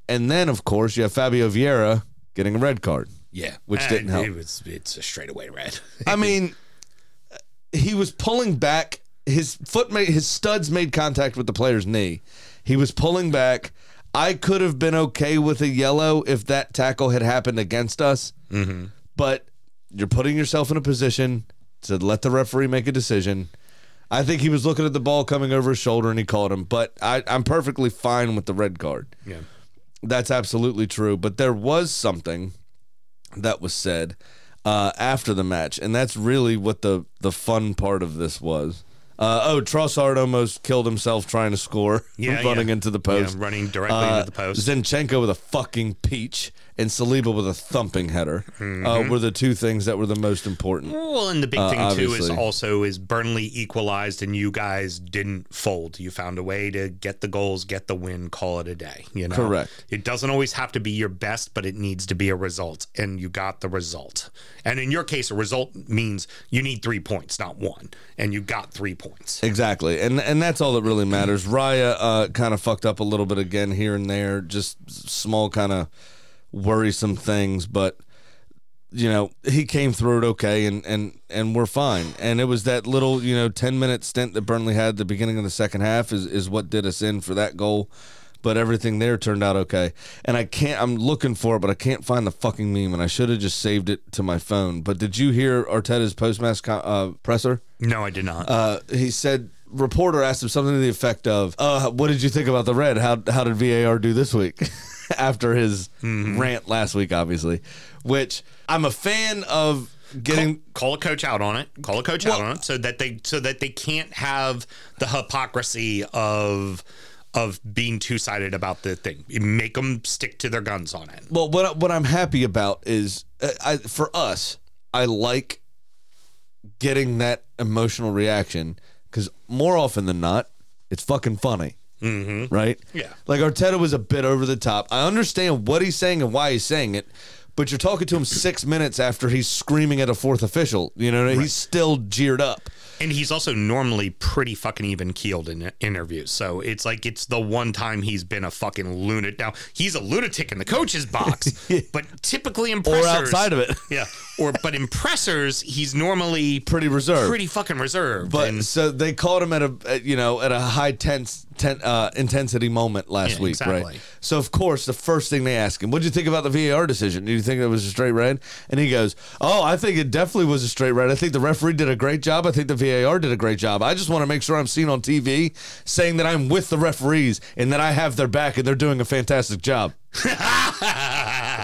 And then, of course, you have Fabio Vieira getting a red card. Yeah. Which didn't help. It's a straightaway red. I mean, he was pulling back. His studs made contact with the player's knee. He was pulling back. I could have been okay with a yellow if that tackle had happened against us. But you're putting yourself in a position to let the referee make a decision. I think he was looking at the ball coming over his shoulder and he caught him. But I'm perfectly fine with the red card. Yeah. That's absolutely true, but there was something that was said after the match, and that's really what the fun part of this was. Trossard almost killed himself trying to score, running into the post. Yeah, running directly into the post. Zinchenko with a fucking peach, and Saliba with a thumping header were the two things that were the most important. Well, and the big thing, too, is Burnley equalized, and you guys didn't fold. You found a way to get the goals, get the win, call it a day. You know? Correct. It doesn't always have to be your best, but it needs to be a result, and you got the result. And in your case, a result means you need 3 points, not 1, and you got 3 points. Exactly, and that's all that really matters. Raya kind of fucked up a little bit again here and there, just small kind of worrisome things, but you know, he came through it okay, and we're fine. And it was that little 10-minute stint that Burnley had at the beginning of the second half is what did us in for that goal. but everything there turned out okay. And I can't, I'm looking for it, but I can't find the fucking meme, and I should have just saved it to my phone. But did you hear Arteta's post-match presser? No, I did not. He said, reporter asked him something to the effect of, what did you think about the red? How did VAR do this week? After his rant last week, obviously, which I'm a fan of. Call a coach out on it. Call a coach out on it so that they can't have the hypocrisy of being two-sided about the thing. Make them stick to their guns on it. Well, what I'm happy about is for us, I like getting that emotional reaction because more often than not, it's fucking funny. Mm-hmm. Right? Yeah. Like Arteta was a bit over the top. I understand what he's saying and why he's saying it. But you're talking to him 6 minutes after he's screaming at a fourth official. You know, right. He's still jeered up. And he's also normally pretty fucking even-keeled in interviews. So it's like it's the one time he's been a fucking lunatic. Now, he's a lunatic in the coach's box, but typically in pressers. Or outside of it. Yeah. But in pressers, he's normally pretty reserved. Pretty fucking reserved. But so they called him at a high intensity moment last week, exactly. Right? So, of course, the first thing they ask him, what did you think about the VAR decision? Do you think it was a straight red? And he goes, oh, I think it definitely was a straight red. I think the referee did a great job. I think the VAR did a great job. I just want to make sure I'm seen on TV saying that I'm with the referees and that I have their back and they're doing a fantastic job.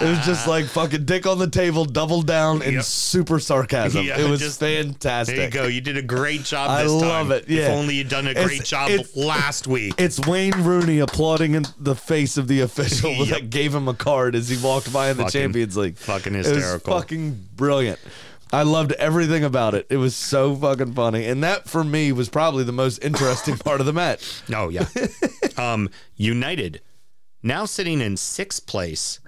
It was just like fucking dick on the table, double down, and super sarcasm. Yeah, it was just fantastic. There you go. You did a great job this time. I love it. Yeah. If only you'd done a great job last week. It's Wayne Rooney applauding in the face of the official that gave him a card as he walked by in the Champions League. Fucking hysterical. It was fucking brilliant. I loved everything about it. It was so fucking funny. And that, for me, was probably the most interesting part of the match. Oh, yeah. United, now sitting in sixth place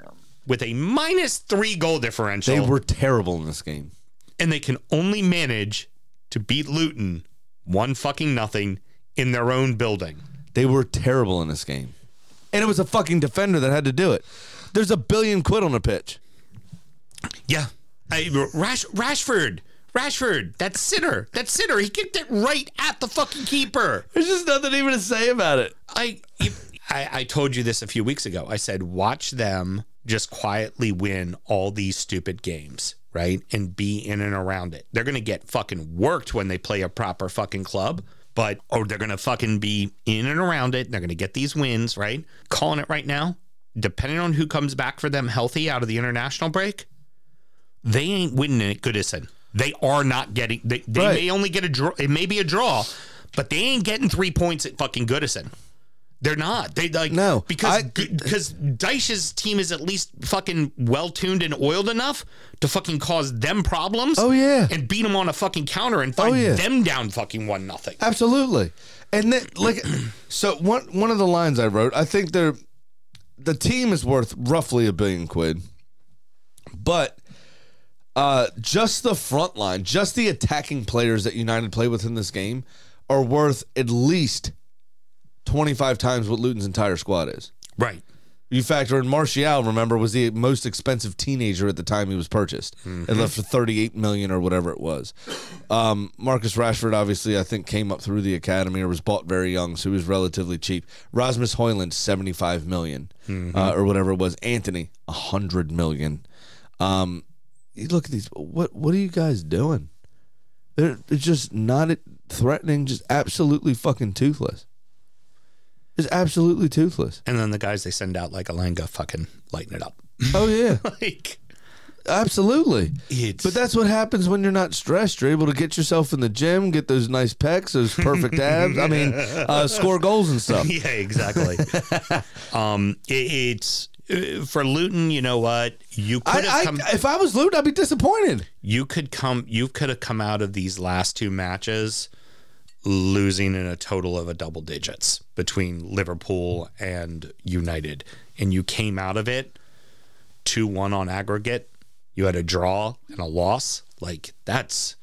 with a -3 goal differential. They were terrible in this game. And they can only manage to beat Luton 1-0 in their own building. They were terrible in this game. And it was a fucking defender that had to do it. There's £1 billion on a pitch. Yeah. Rashford, that sitter, he kicked it right at the fucking keeper. There's just nothing even to say about it. I told you this a few weeks ago. I said, watch them just quietly win all these stupid games, right? And be in and around it. They're going to get fucking worked when they play a proper fucking club, but they're going to fucking be in and around it. And they're going to get these wins, right? Calling it right now, depending on who comes back for them healthy out of the international break, they ain't winning at Goodison. They are not getting. They may only get a draw. It may be a draw, but they ain't getting 3 points at fucking Goodison. They're not. They because Dyche's team is at least fucking well tuned and oiled enough to fucking cause them problems. Oh yeah, and beat them on a fucking counter and find them down fucking 1-0. Absolutely, and then so one of the lines I wrote, I think the team is worth roughly £1 billion, but. Just the front line, just the attacking players that United play with in this game are worth at least 25 times what Luton's entire squad is. Right. You factor in Martial, remember, was the most expensive teenager at the time he was purchased. Mm-hmm. It left for $38 million or whatever it was. Marcus Rashford, obviously, I think came up through the academy or was bought very young, so he was relatively cheap. Rasmus Højlund, $75 million or whatever it was. Antony, $100 million. You look at these. What are you guys doing? They're just not threatening. Just absolutely fucking toothless. Just absolutely toothless. And then the guys they send out like Alenga fucking lighten it up. Oh yeah, absolutely. But that's what happens when you're not stressed. You're able to get yourself in the gym, get those nice pecs, those perfect abs. I mean, score goals and stuff. Yeah, exactly. It's. For Luton, you know what? You could have come. If I was Luton, I'd be disappointed. You could have come out of these last two matches losing in a total of a double digits between Liverpool and United, and you came out of it 2-1 on aggregate. You had a draw and a loss. Like that's.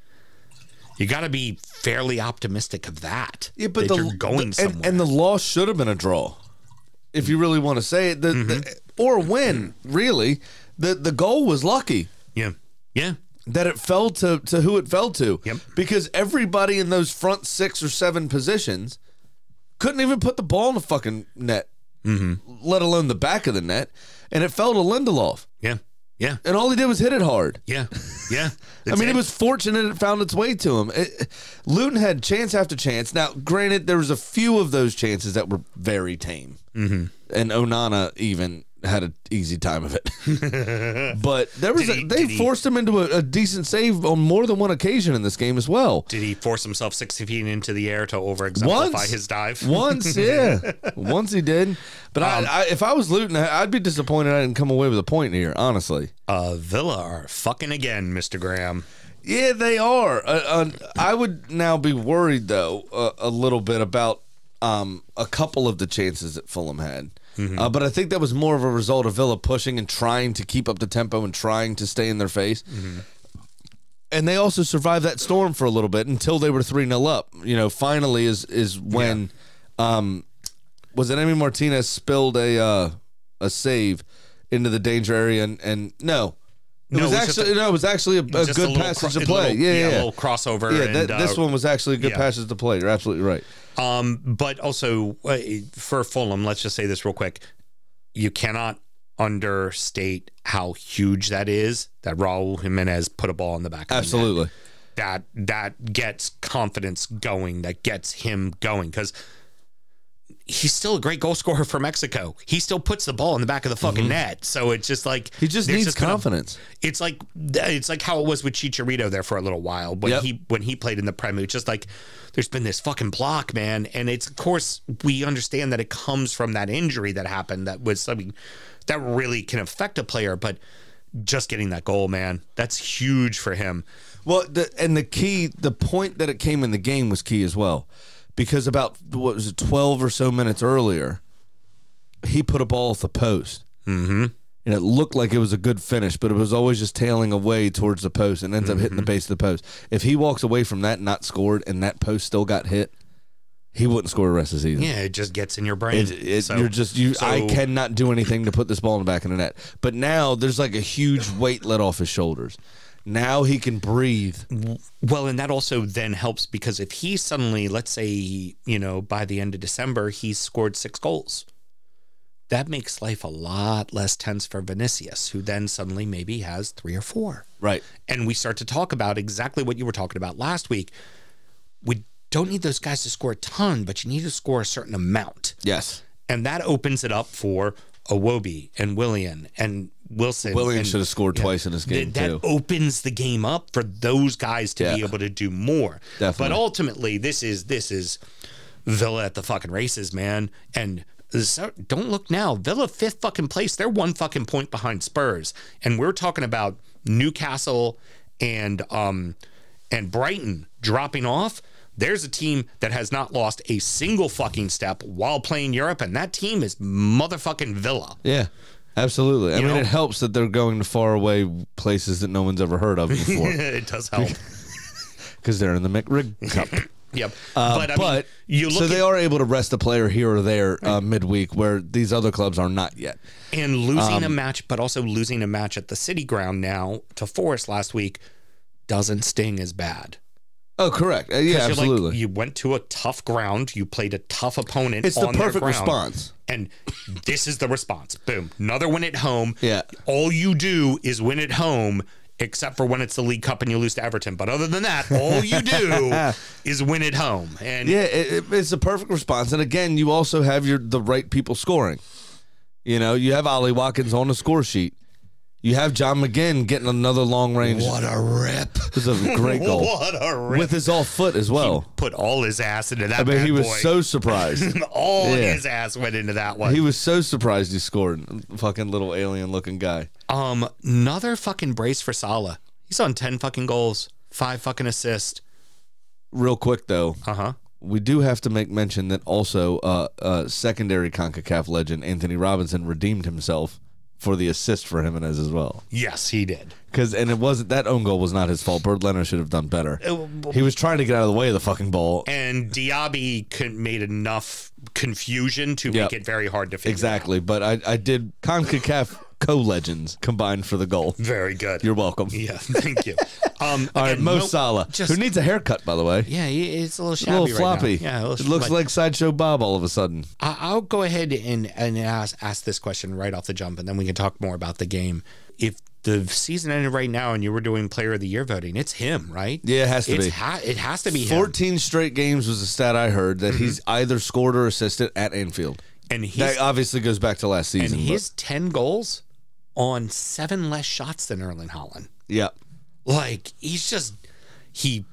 You got to be fairly optimistic of that. Yeah, but you're going somewhere, and the loss should have been a draw. If you really want to say it, or win, really. The goal was lucky. Yeah. Yeah. That it fell to who it fell to. Yep. Because everybody in those front 6 or 7 positions couldn't even put the ball in the fucking net. let alone the back of the net, and it fell to Lindelof. Yeah. Yeah. And all he did was hit it hard. Yeah. Yeah. I mean, it was fortunate it found its way to him. Luton had chance after chance. Now, granted, there was a few of those chances that were very tame. Mm-hmm. And Onana even had an easy time of it. But there was they forced him into a decent save on more than one occasion in this game as well. Did he force himself 60 feet into the air to over-exemplify his dive? Once, yeah. Once he did. But I if I was Luton, I'd be disappointed I didn't come away with a point here, honestly. Villa are fucking again, Mr. Graham. Yeah, they are. I would now be worried, though, a little bit about a couple of the chances that Fulham had. Mm-hmm. But I think that was more of a result of Villa pushing and trying to keep up the tempo and trying to stay in their face. Mm-hmm. And they also survived that storm for a little bit until they were 3-0 up. You know, finally is when was it Emi Martinez spilled a save into the danger area and no. It was actually a good passage to play. A little crossover. Yeah, this one was actually a good passage to play. You're absolutely right. But also, for Fulham, let's just say this real quick. You cannot understate how huge that is, that Raul Jimenez put a ball in the back of the net. Absolutely. That gets confidence going. That gets him going. Because he's still a great goal scorer for Mexico. He still puts the ball in the back of the fucking net. So it's just like he just needs confidence. It's like how it was with Chicharito there for a little while when he played in the Prem. It's just like there's been this fucking block, man. And it's, of course, we understand that it comes from that injury that happened. That was something that really can affect a player, but just getting that goal, man, that's huge for him. Well, the point that it came in the game was key as well. Because about, 12 or so minutes earlier, he put a ball at the post. Mm-hmm. And it looked like it was a good finish, but it was always just tailing away towards the post and ends up hitting the base of the post. If he walks away from that and not scored and that post still got hit, he wouldn't score the rest of the season. Yeah, it just gets in your brain. I cannot do anything to put this ball in the back of the net. But now there's like a huge weight let off his shoulders. Now he can breathe. Well, and that also then helps because if he suddenly, let's say, you know, by the end of December, he's scored 6 goals. That makes life a lot less tense for Vinicius, who then suddenly maybe has 3 or 4. Right. And we start to talk about exactly what you were talking about last week. We don't need those guys to score a ton, but you need to score a certain amount. Yes. And that opens it up for Iwobi and Willian and Wilson. Willian should have scored twice in this game, too. That opens the game up for those guys to be able to do more. Definitely. But ultimately, this is Villa at the fucking races, man. And don't look now. Villa 5th fucking place. They're 1 fucking point behind Spurs. And we're talking about Newcastle and Brighton dropping off. There's a team that has not lost a single fucking step while playing Europe, and that team is motherfucking Villa. Yeah, absolutely. I mean, it helps that they're going to faraway places that no one's ever heard of before. It does help. Because they're in the McRig Cup. Yep. But you look they are able to rest a player here or there midweek where these other clubs are not yet. And losing a match, but also losing a match at the City Ground now to Forest last week doesn't sting as bad. Oh, correct. Yeah, absolutely. You went to a tough ground. You played a tough opponent. It's the perfect response. And this is the response. Boom. Another win at home. Yeah. All you do is win at home, except for when it's the League Cup and you lose to Everton. But other than that, all you do is win at home. And yeah, it's the perfect response. And again, you also have the right people scoring. You know, you have Ollie Watkins on the score sheet. You have John McGinn getting another long range. What a rip. It was a great goal. What a rip. With his off foot as well. He put all his ass into that bad boy. He was so surprised. His ass went into that one. He was so surprised he scored. Fucking little alien looking guy. Another fucking brace for Salah. He's on 10 fucking goals, 5 fucking assists. Real quick though. Uh-huh. We do have to make mention that also secondary CONCACAF legend Anthony Robinson redeemed himself for the assist for Jimenez as well. Yes, he did. And it wasn't that own goal was not his fault. Bird Leonard should have done better. He was trying to get out of the way of the fucking ball. And Diaby made enough confusion to make it very hard to figure out. Exactly, but I did CONCACAF co-legends combined for the goal. Very good. You're welcome. Yeah, thank you. All right, Mo Salah, who needs a haircut, by the way. Yeah, it's a little shabby, a little floppy. Right now. Yeah, it looks like Sideshow Bob all of a sudden. I'll go ahead and ask this question right off the jump, and then we can talk more about the game. If the season ended right now and you were doing player of the year voting, it's him, right? Yeah, it has to be. It has to be him. 14 straight games was the stat I heard that he's either scored or assisted at Anfield. And that obviously goes back to last season. And his 10 goals on 7 less shots than Erling Haaland. Yeah. Like, he's just, he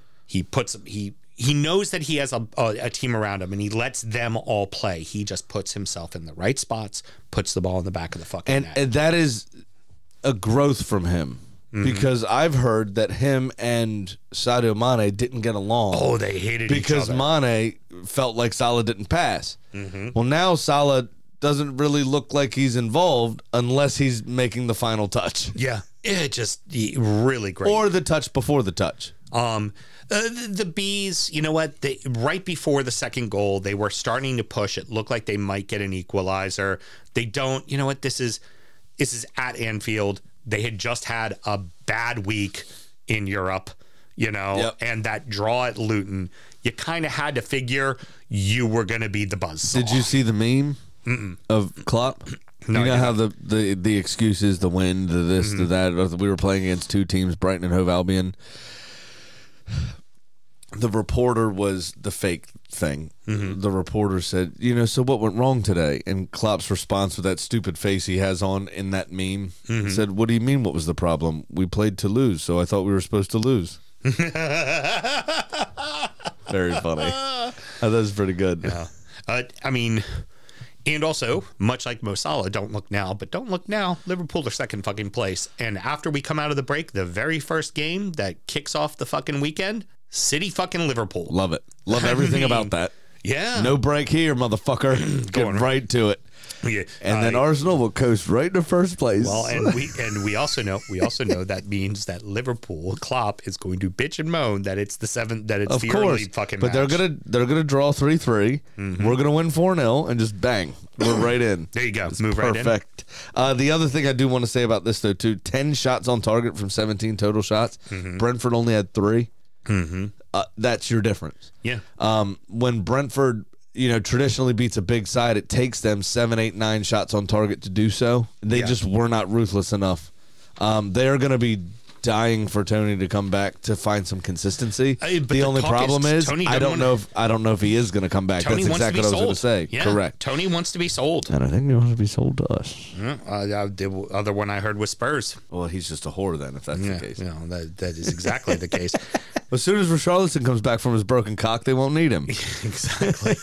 puts, he knows that he has a team around him, and he lets them all play. He just puts himself in the right spots, puts the ball in the back of the fucking net. And that is a growth from him. Because I've heard that him and Sadio Mane didn't get along. Oh, they hated each other. Because Mane felt like Salah didn't pass. Mm-hmm. Well, now Salah doesn't really look like he's involved unless he's making the final touch. Yeah, it just really great. Or the touch before the touch. The Bees, you know what? Right before the second goal, they were starting to push. It looked like they might get an equalizer. They don't. You know what? This is at Anfield. They had just had a bad week in Europe, you know, and that draw at Luton, you kind of had to figure you were going to be the buzzsaw. Did you see the meme of Klopp? No, you know how the excuse is the wind, the this, the that. We were playing against two teams, Brighton and Hove Albion. The reporter was the fake thing. The reporter said, you know, so what went wrong today? And Klopp's response with that stupid face he has on in that meme said, what do you mean what was the problem? We played to lose, so I thought we were supposed to lose. Very funny. Oh, that was pretty good. Yeah. I mean, and also, much like Mo Salah, don't look now. Liverpool are second fucking place. And after we come out of the break, the very first game that kicks off the fucking weekend, City fucking Liverpool. Love it. Love everything about that. Yeah. No break here, motherfucker. Going right to it. Yeah. And then Arsenal will coast right to first place. Well, and we also know that means that Liverpool, Klopp, is going to bitch and moan that it's the seventh, that it's the early fucking match. But they're gonna draw 3-3. We're gonna win 4-0 and just bang. We're right in. There you go. It's move perfect. Right in. Perfect. The other thing I do want to say about this though too, 10 shots on target from 17 total shots. Brentford only had 3. That's your difference. Yeah. When Brentford, you know, traditionally beats a big side, it takes them 7, 8, 9 shots on target to do so. They just were not ruthless enough. They're going to be dying for Tony to come back to find some consistency. The only problem is I don't know if he is going to come back. Tony That's exactly what sold. I was going to say. Yeah. Correct. Tony wants to be sold, and I think he wants to be sold to us. Yeah. The other one I heard was Spurs. Well, he's just a whore then, if that's the case. No, that is exactly the case. As soon as Richarlison comes back from his broken cock, they won't need him. Exactly.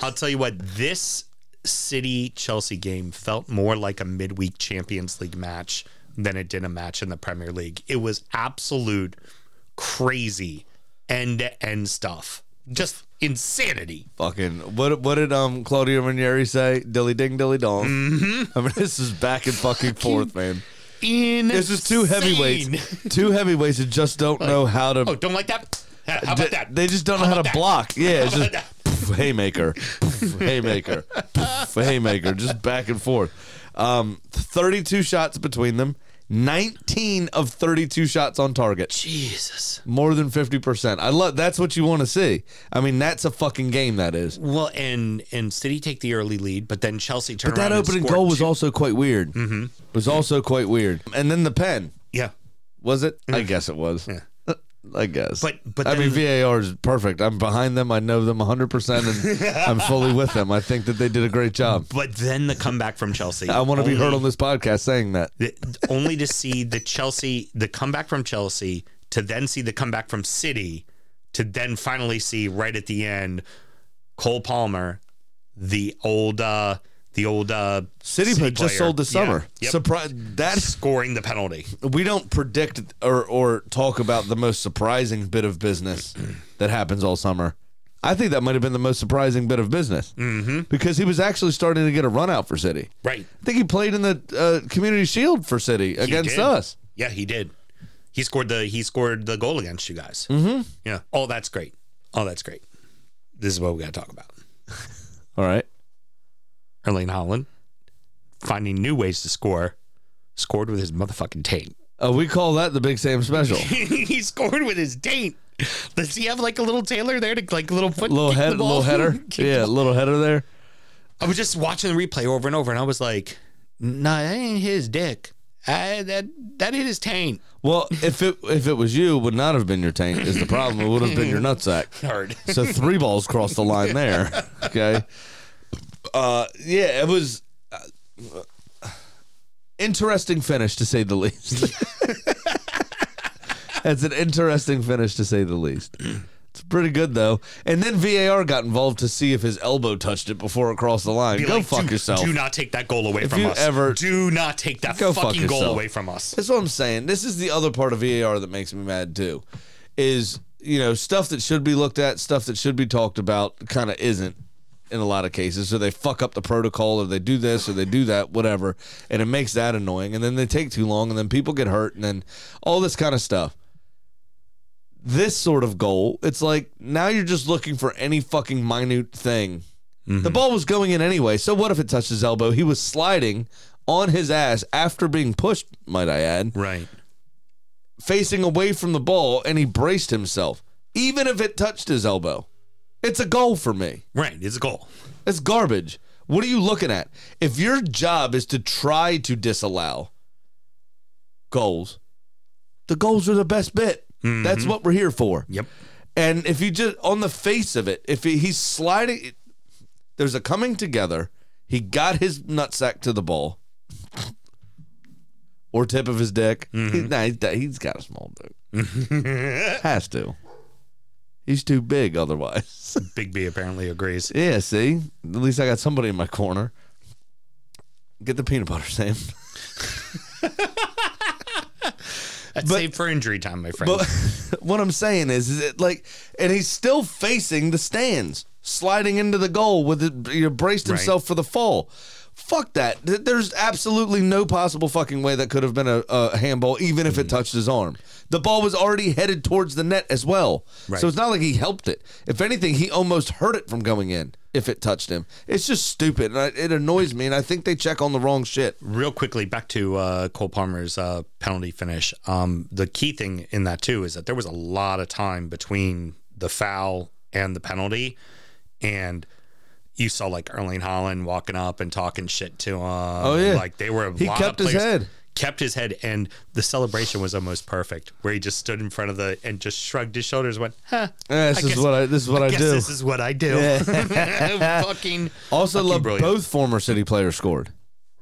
I'll tell you what, this City-Chelsea game felt more like a midweek Champions League match than it did a match in the Premier League. It was absolute crazy end-to-end stuff. Just insanity. Fucking what did Claudio Ranieri say? Dilly ding, dilly dong. I mean, this is back and fucking forth, man. Insane. This is two heavyweights that just don't know how to. Oh, don't like that? How about that? They just don't know how to block. Yeah, it's just poof, haymaker, poof, haymaker, poof, haymaker, just back and forth. 32 shots between them. 19 of 32 shots on target. Jesus. More than 50%. That's what you want to see. I mean, that's a fucking game, that is. Well, and City take the early lead, but then Chelsea turn around and score. But that opening goal was also quite weird. It was also quite weird. And then the pen. Yeah. Was it? I guess it was. Yeah. I guess. But I mean, VAR is perfect. I'm behind them. I know them 100%, and I'm fully with them. I think that they did a great job. But then the comeback from Chelsea. I want to be heard on this podcast saying that. Only to see the comeback from Chelsea, to then see the comeback from City, to then finally see right at the end, Cole Palmer, the old City player just sold this summer. Yeah. Yep. Surprise! That's scoring the penalty. We don't predict or talk about the most surprising bit of business that happens all summer. I think that might have been the most surprising bit of business because he was actually starting to get a run out for City. Right. I think he played in the Community Shield for City against us. Yeah, he did. He scored the goal against you guys. Yeah. Oh, that's great. This is what we got to talk about. All right. Erling Haaland finding new ways to score Scored with his motherfucking taint. Oh, we call that the Big Sam special. He scored with his taint. Does he have like a little tailor there to like little foot? Little header. Yeah, little header there. I was just watching the replay over and over, and I was like, nah, that ain't his dick. That hit his taint. Well, if it was you, it would not have been your taint is the problem. It would have been your nutsack. Hard. So 3 balls crossed the line there. Okay. Yeah, it was interesting finish to say the least. That's an interesting finish to say the least. It's pretty good though. And then VAR got involved to see if his elbow touched it before it crossed the line. Go fuck yourself. Do not take that goal away from us. Do not take that fucking goal away from us. That's what I'm saying. This is the other part of VAR that makes me mad too. Is, you know, stuff that should be looked at, stuff that should be talked about kind of isn't in a lot of cases. So they fuck up the protocol, or they do this or they do that, whatever. And it makes that annoying. And then they take too long, and then people get hurt, and then all this kind of stuff. This sort of goal, it's like now you're just looking for any fucking minute thing. Mm-hmm. The ball was going in anyway, so what if it touched his elbow? He was sliding on his ass after being pushed, might I add. Right. Facing away from the ball, and he braced himself. Even if it touched his elbow, it's a goal for me. Right, it's a goal. It's garbage. What are you looking at? If your job is to try to disallow goals, the goals are the best bit. Mm-hmm. That's what we're here for. Yep. And if you just, on the face of it, if he's sliding, there's a coming together. He got his nutsack to the ball or tip of his dick. Mm-hmm. He's got a small dick. Has to. He's too big otherwise. Big B apparently agrees. Yeah, see? At least I got somebody in my corner. Get the peanut butter, Sam. That's saved for injury time, my friend. But what I'm saying is it like, and he's still facing the stands, sliding into the goal with it, braced himself for the fall. Fuck that. There's absolutely no possible fucking way that could have been a handball, even if it touched his arm. The ball was already headed towards the net as well. Right. So it's not like he helped it. If anything, he almost hurt it from going in if it touched him. It's just stupid. And it annoys me, and I think they check on the wrong shit. Real quickly, back to Cole Palmer's penalty finish. The key thing in that, too, is that there was a lot of time between the foul and the penalty, and you saw like Erling Haaland walking up and talking shit to him. Oh yeah, like they were. He kept his head. Kept his head, and the celebration was almost perfect. Where he just stood in front of the and just shrugged his shoulders, went, "Huh, this is what I do. This is what I do." Yeah. Fucking. Also, fucking love brilliant. Both former City players scored.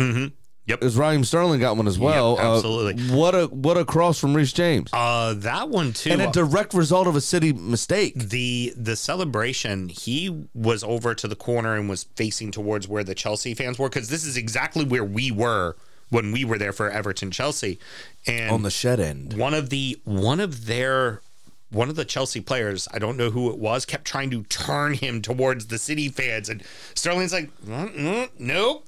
Mm-hmm. Yep, because Raheem Sterling got one as well. Yep, absolutely. What a cross from Reece James. That one too, and a direct result of a City mistake. The celebration, he was over to the corner and was facing towards where the Chelsea fans were, because this is exactly where we were when we were there for Everton Chelsea, and on the shed end, one of the Chelsea players, I don't know who it was, kept trying to turn him towards the City fans, and Sterling's like, nope,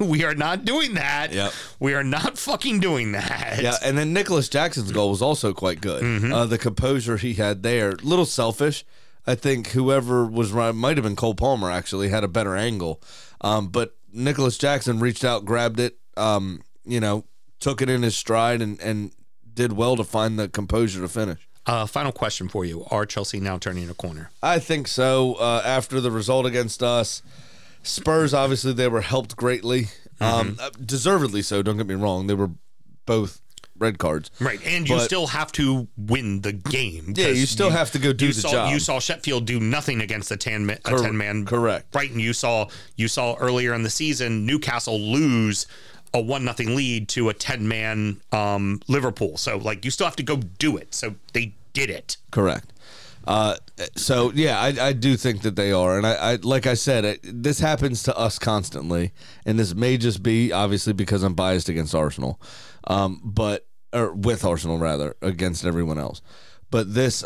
we are not doing that. Yep. We are not fucking doing that. Yeah, and then Nicholas Jackson's goal was also quite good. Mm-hmm. The composure he had there, a little selfish. I think whoever was right, might have been Cole Palmer actually, had a better angle. But Nicholas Jackson reached out, grabbed it, took it in his stride and did well to find the composure to finish. Final question for you. Are Chelsea now turning a corner? I think so. After the result against us, Spurs, obviously, they were helped greatly. Deservedly so, don't get me wrong. They were both red cards. Right, and you still have to win the game. Yeah, you still have to go do the job. You saw Sheffield do nothing against a 10-man. Correct. Brighton, you saw earlier in the season, Newcastle lose a 1-0 lead to a 10-man Liverpool. So, like, you still have to go do it. So, they did it. Correct. So, yeah, I do think that they are. And, I like I said, this happens to us constantly. And this may just be, obviously, because I'm biased against Arsenal. With Arsenal, rather, against everyone else. But this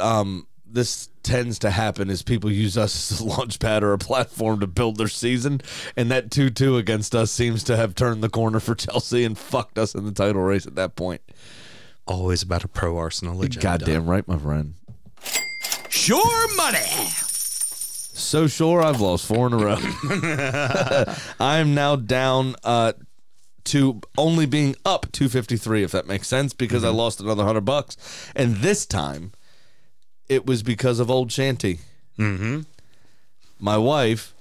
tends to happen is people use us as a launch pad or a platform to build their season, and that 2-2 against us seems to have turned the corner for Chelsea and fucked us in the title race at that point. Always about a pro-Arsenal agenda. Goddamn right, my friend. Sure money. So sure I've lost 4 in a row. I'm now down to only being up 253, if that makes sense, because I lost another $100. And this time, it was because of Old Shanty. Mm-hmm. My wife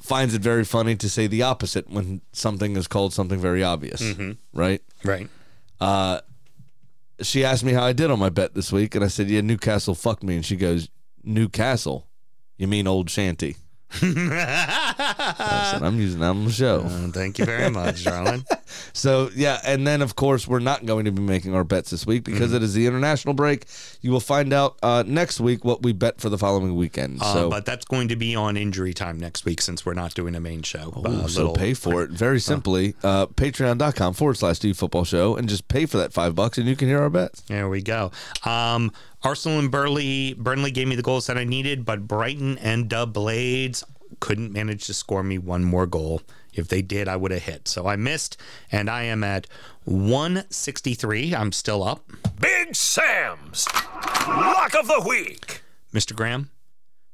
finds it very funny to say the opposite when something is called something very obvious. Mm-hmm. Right? Right. She asked me how I did on my bet this week, and I said, yeah, Newcastle fucked me. And she goes, Newcastle? You mean Old Shanty? Listen, I'm using that on the show. Thank you very much, darling. So, yeah, and then, of course, we're not going to be making our bets this week because it is the international break. You will find out next week what we bet for the following weekend. So, but that's going to be on injury time next week since we're not doing a main show. So pay for it. Very simply, patreon.com/DU Football Show, and just pay for that $5 and you can hear our bets. There we go. Arsenal and Burnley gave me the goals that I needed, but Brighton and the Blades couldn't manage to score me one more goal. If they did, I would have hit. So I missed, and I am at 163. I'm still up. Big Sam's Lock of the Week. Mr. Graham,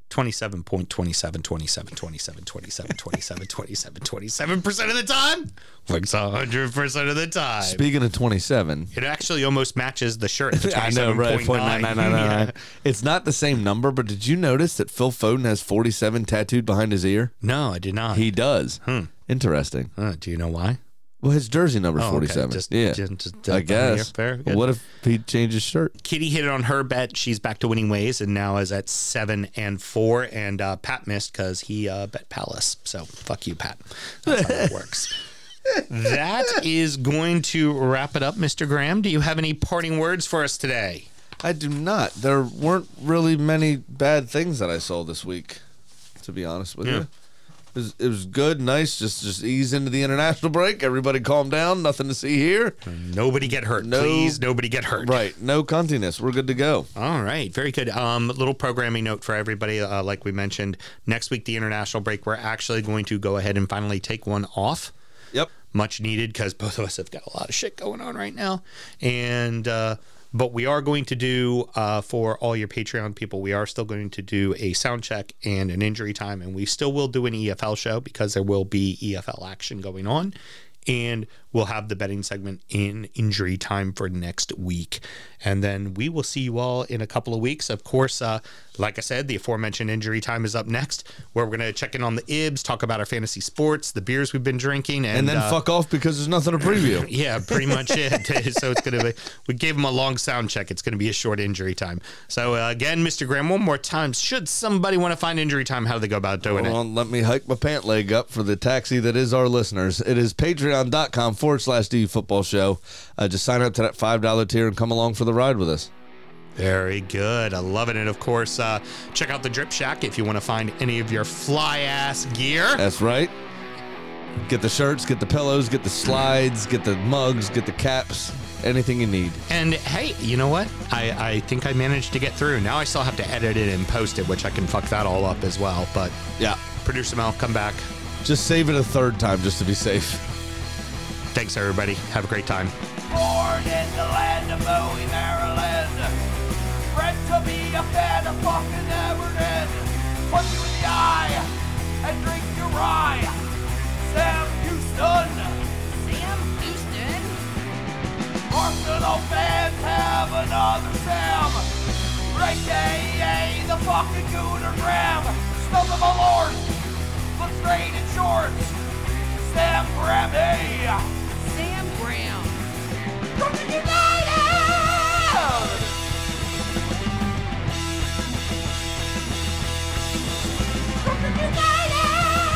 27.27% of the time. Works 100% of the time. Speaking of 27. It actually almost matches the shirt. The 27. I know, right? 0.9999. It's not the same number, but did you notice that Phil Foden has 47 tattooed behind his ear? No, I did not. He does. Interesting. Do you know why? Well, his jersey number is 47. Okay. Just I guess. Fair. What if he changed his shirt? Kitty hit it on her bet. She's back to winning ways and now is at 7-4. And Pat missed because he bet Palace. So fuck you, Pat. That's how that works. That is going to wrap it up, Mr. Graham. Do you have any parting words for us today? I do not. There weren't really many bad things that I saw this week, to be honest with you. It was good, nice, just ease into the international break. Everybody calm down, nothing to see here. Nobody get hurt, please, nobody get hurt. Right, no cuntiness, we're good to go. All right, very good. Little programming note for everybody, like we mentioned, next week, the international break, we're actually going to go ahead and finally take one off. Yep. Much needed, because both of us have got a lot of shit going on right now. And... but we are going to do, for all your Patreon people, we are still going to do a sound check and an injury time. And we still will do an EFL show because there will be EFL action going on. And we'll have the betting segment in injury time for next week. And then we will see you all in a couple of weeks. Of course, like I said, the aforementioned injury time is up next, where we're going to check in on the IBS, talk about our fantasy sports, the beers we've been drinking. And then fuck off because there's nothing to preview. Yeah, pretty much it. So it's going to be, we gave him a long sound check. It's going to be a short injury time. So again, Mr. Graham, one more time. Should somebody want to find injury time, how do they go about doing it? Let me hike my pant leg up for the taxi that is our listeners. It is patreon.com/DU Football Show. Just sign up to that $5 tier and come along for the ride with us. Very good. I love it. And of course, check out the Drip Shack if you want to find any of your fly ass gear. That's right. Get the shirts, get the pillows, get the slides, get the mugs, get the caps, anything you need. And hey, you know what? I think I managed to get through. Now I still have to edit it and post it, which I can fuck that all up as well. But yeah, producer Mel, come back. Just save it a third time just to be safe. Thanks, everybody. Have a great time. Born in the land of Bowie, Maryland. Bred to be a fan of fucking Aberdeen. Punch you in the eye and drink your rye. Sam Houston. Sam Houston? Arsenal fans have another Sam. Ray the fucking Gooner Graham. Stump of a lord. Look straight in shorts. Sam Grammy. Sam Graham. Brooklyn United! Brooklyn United!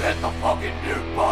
It's the fucking new boy!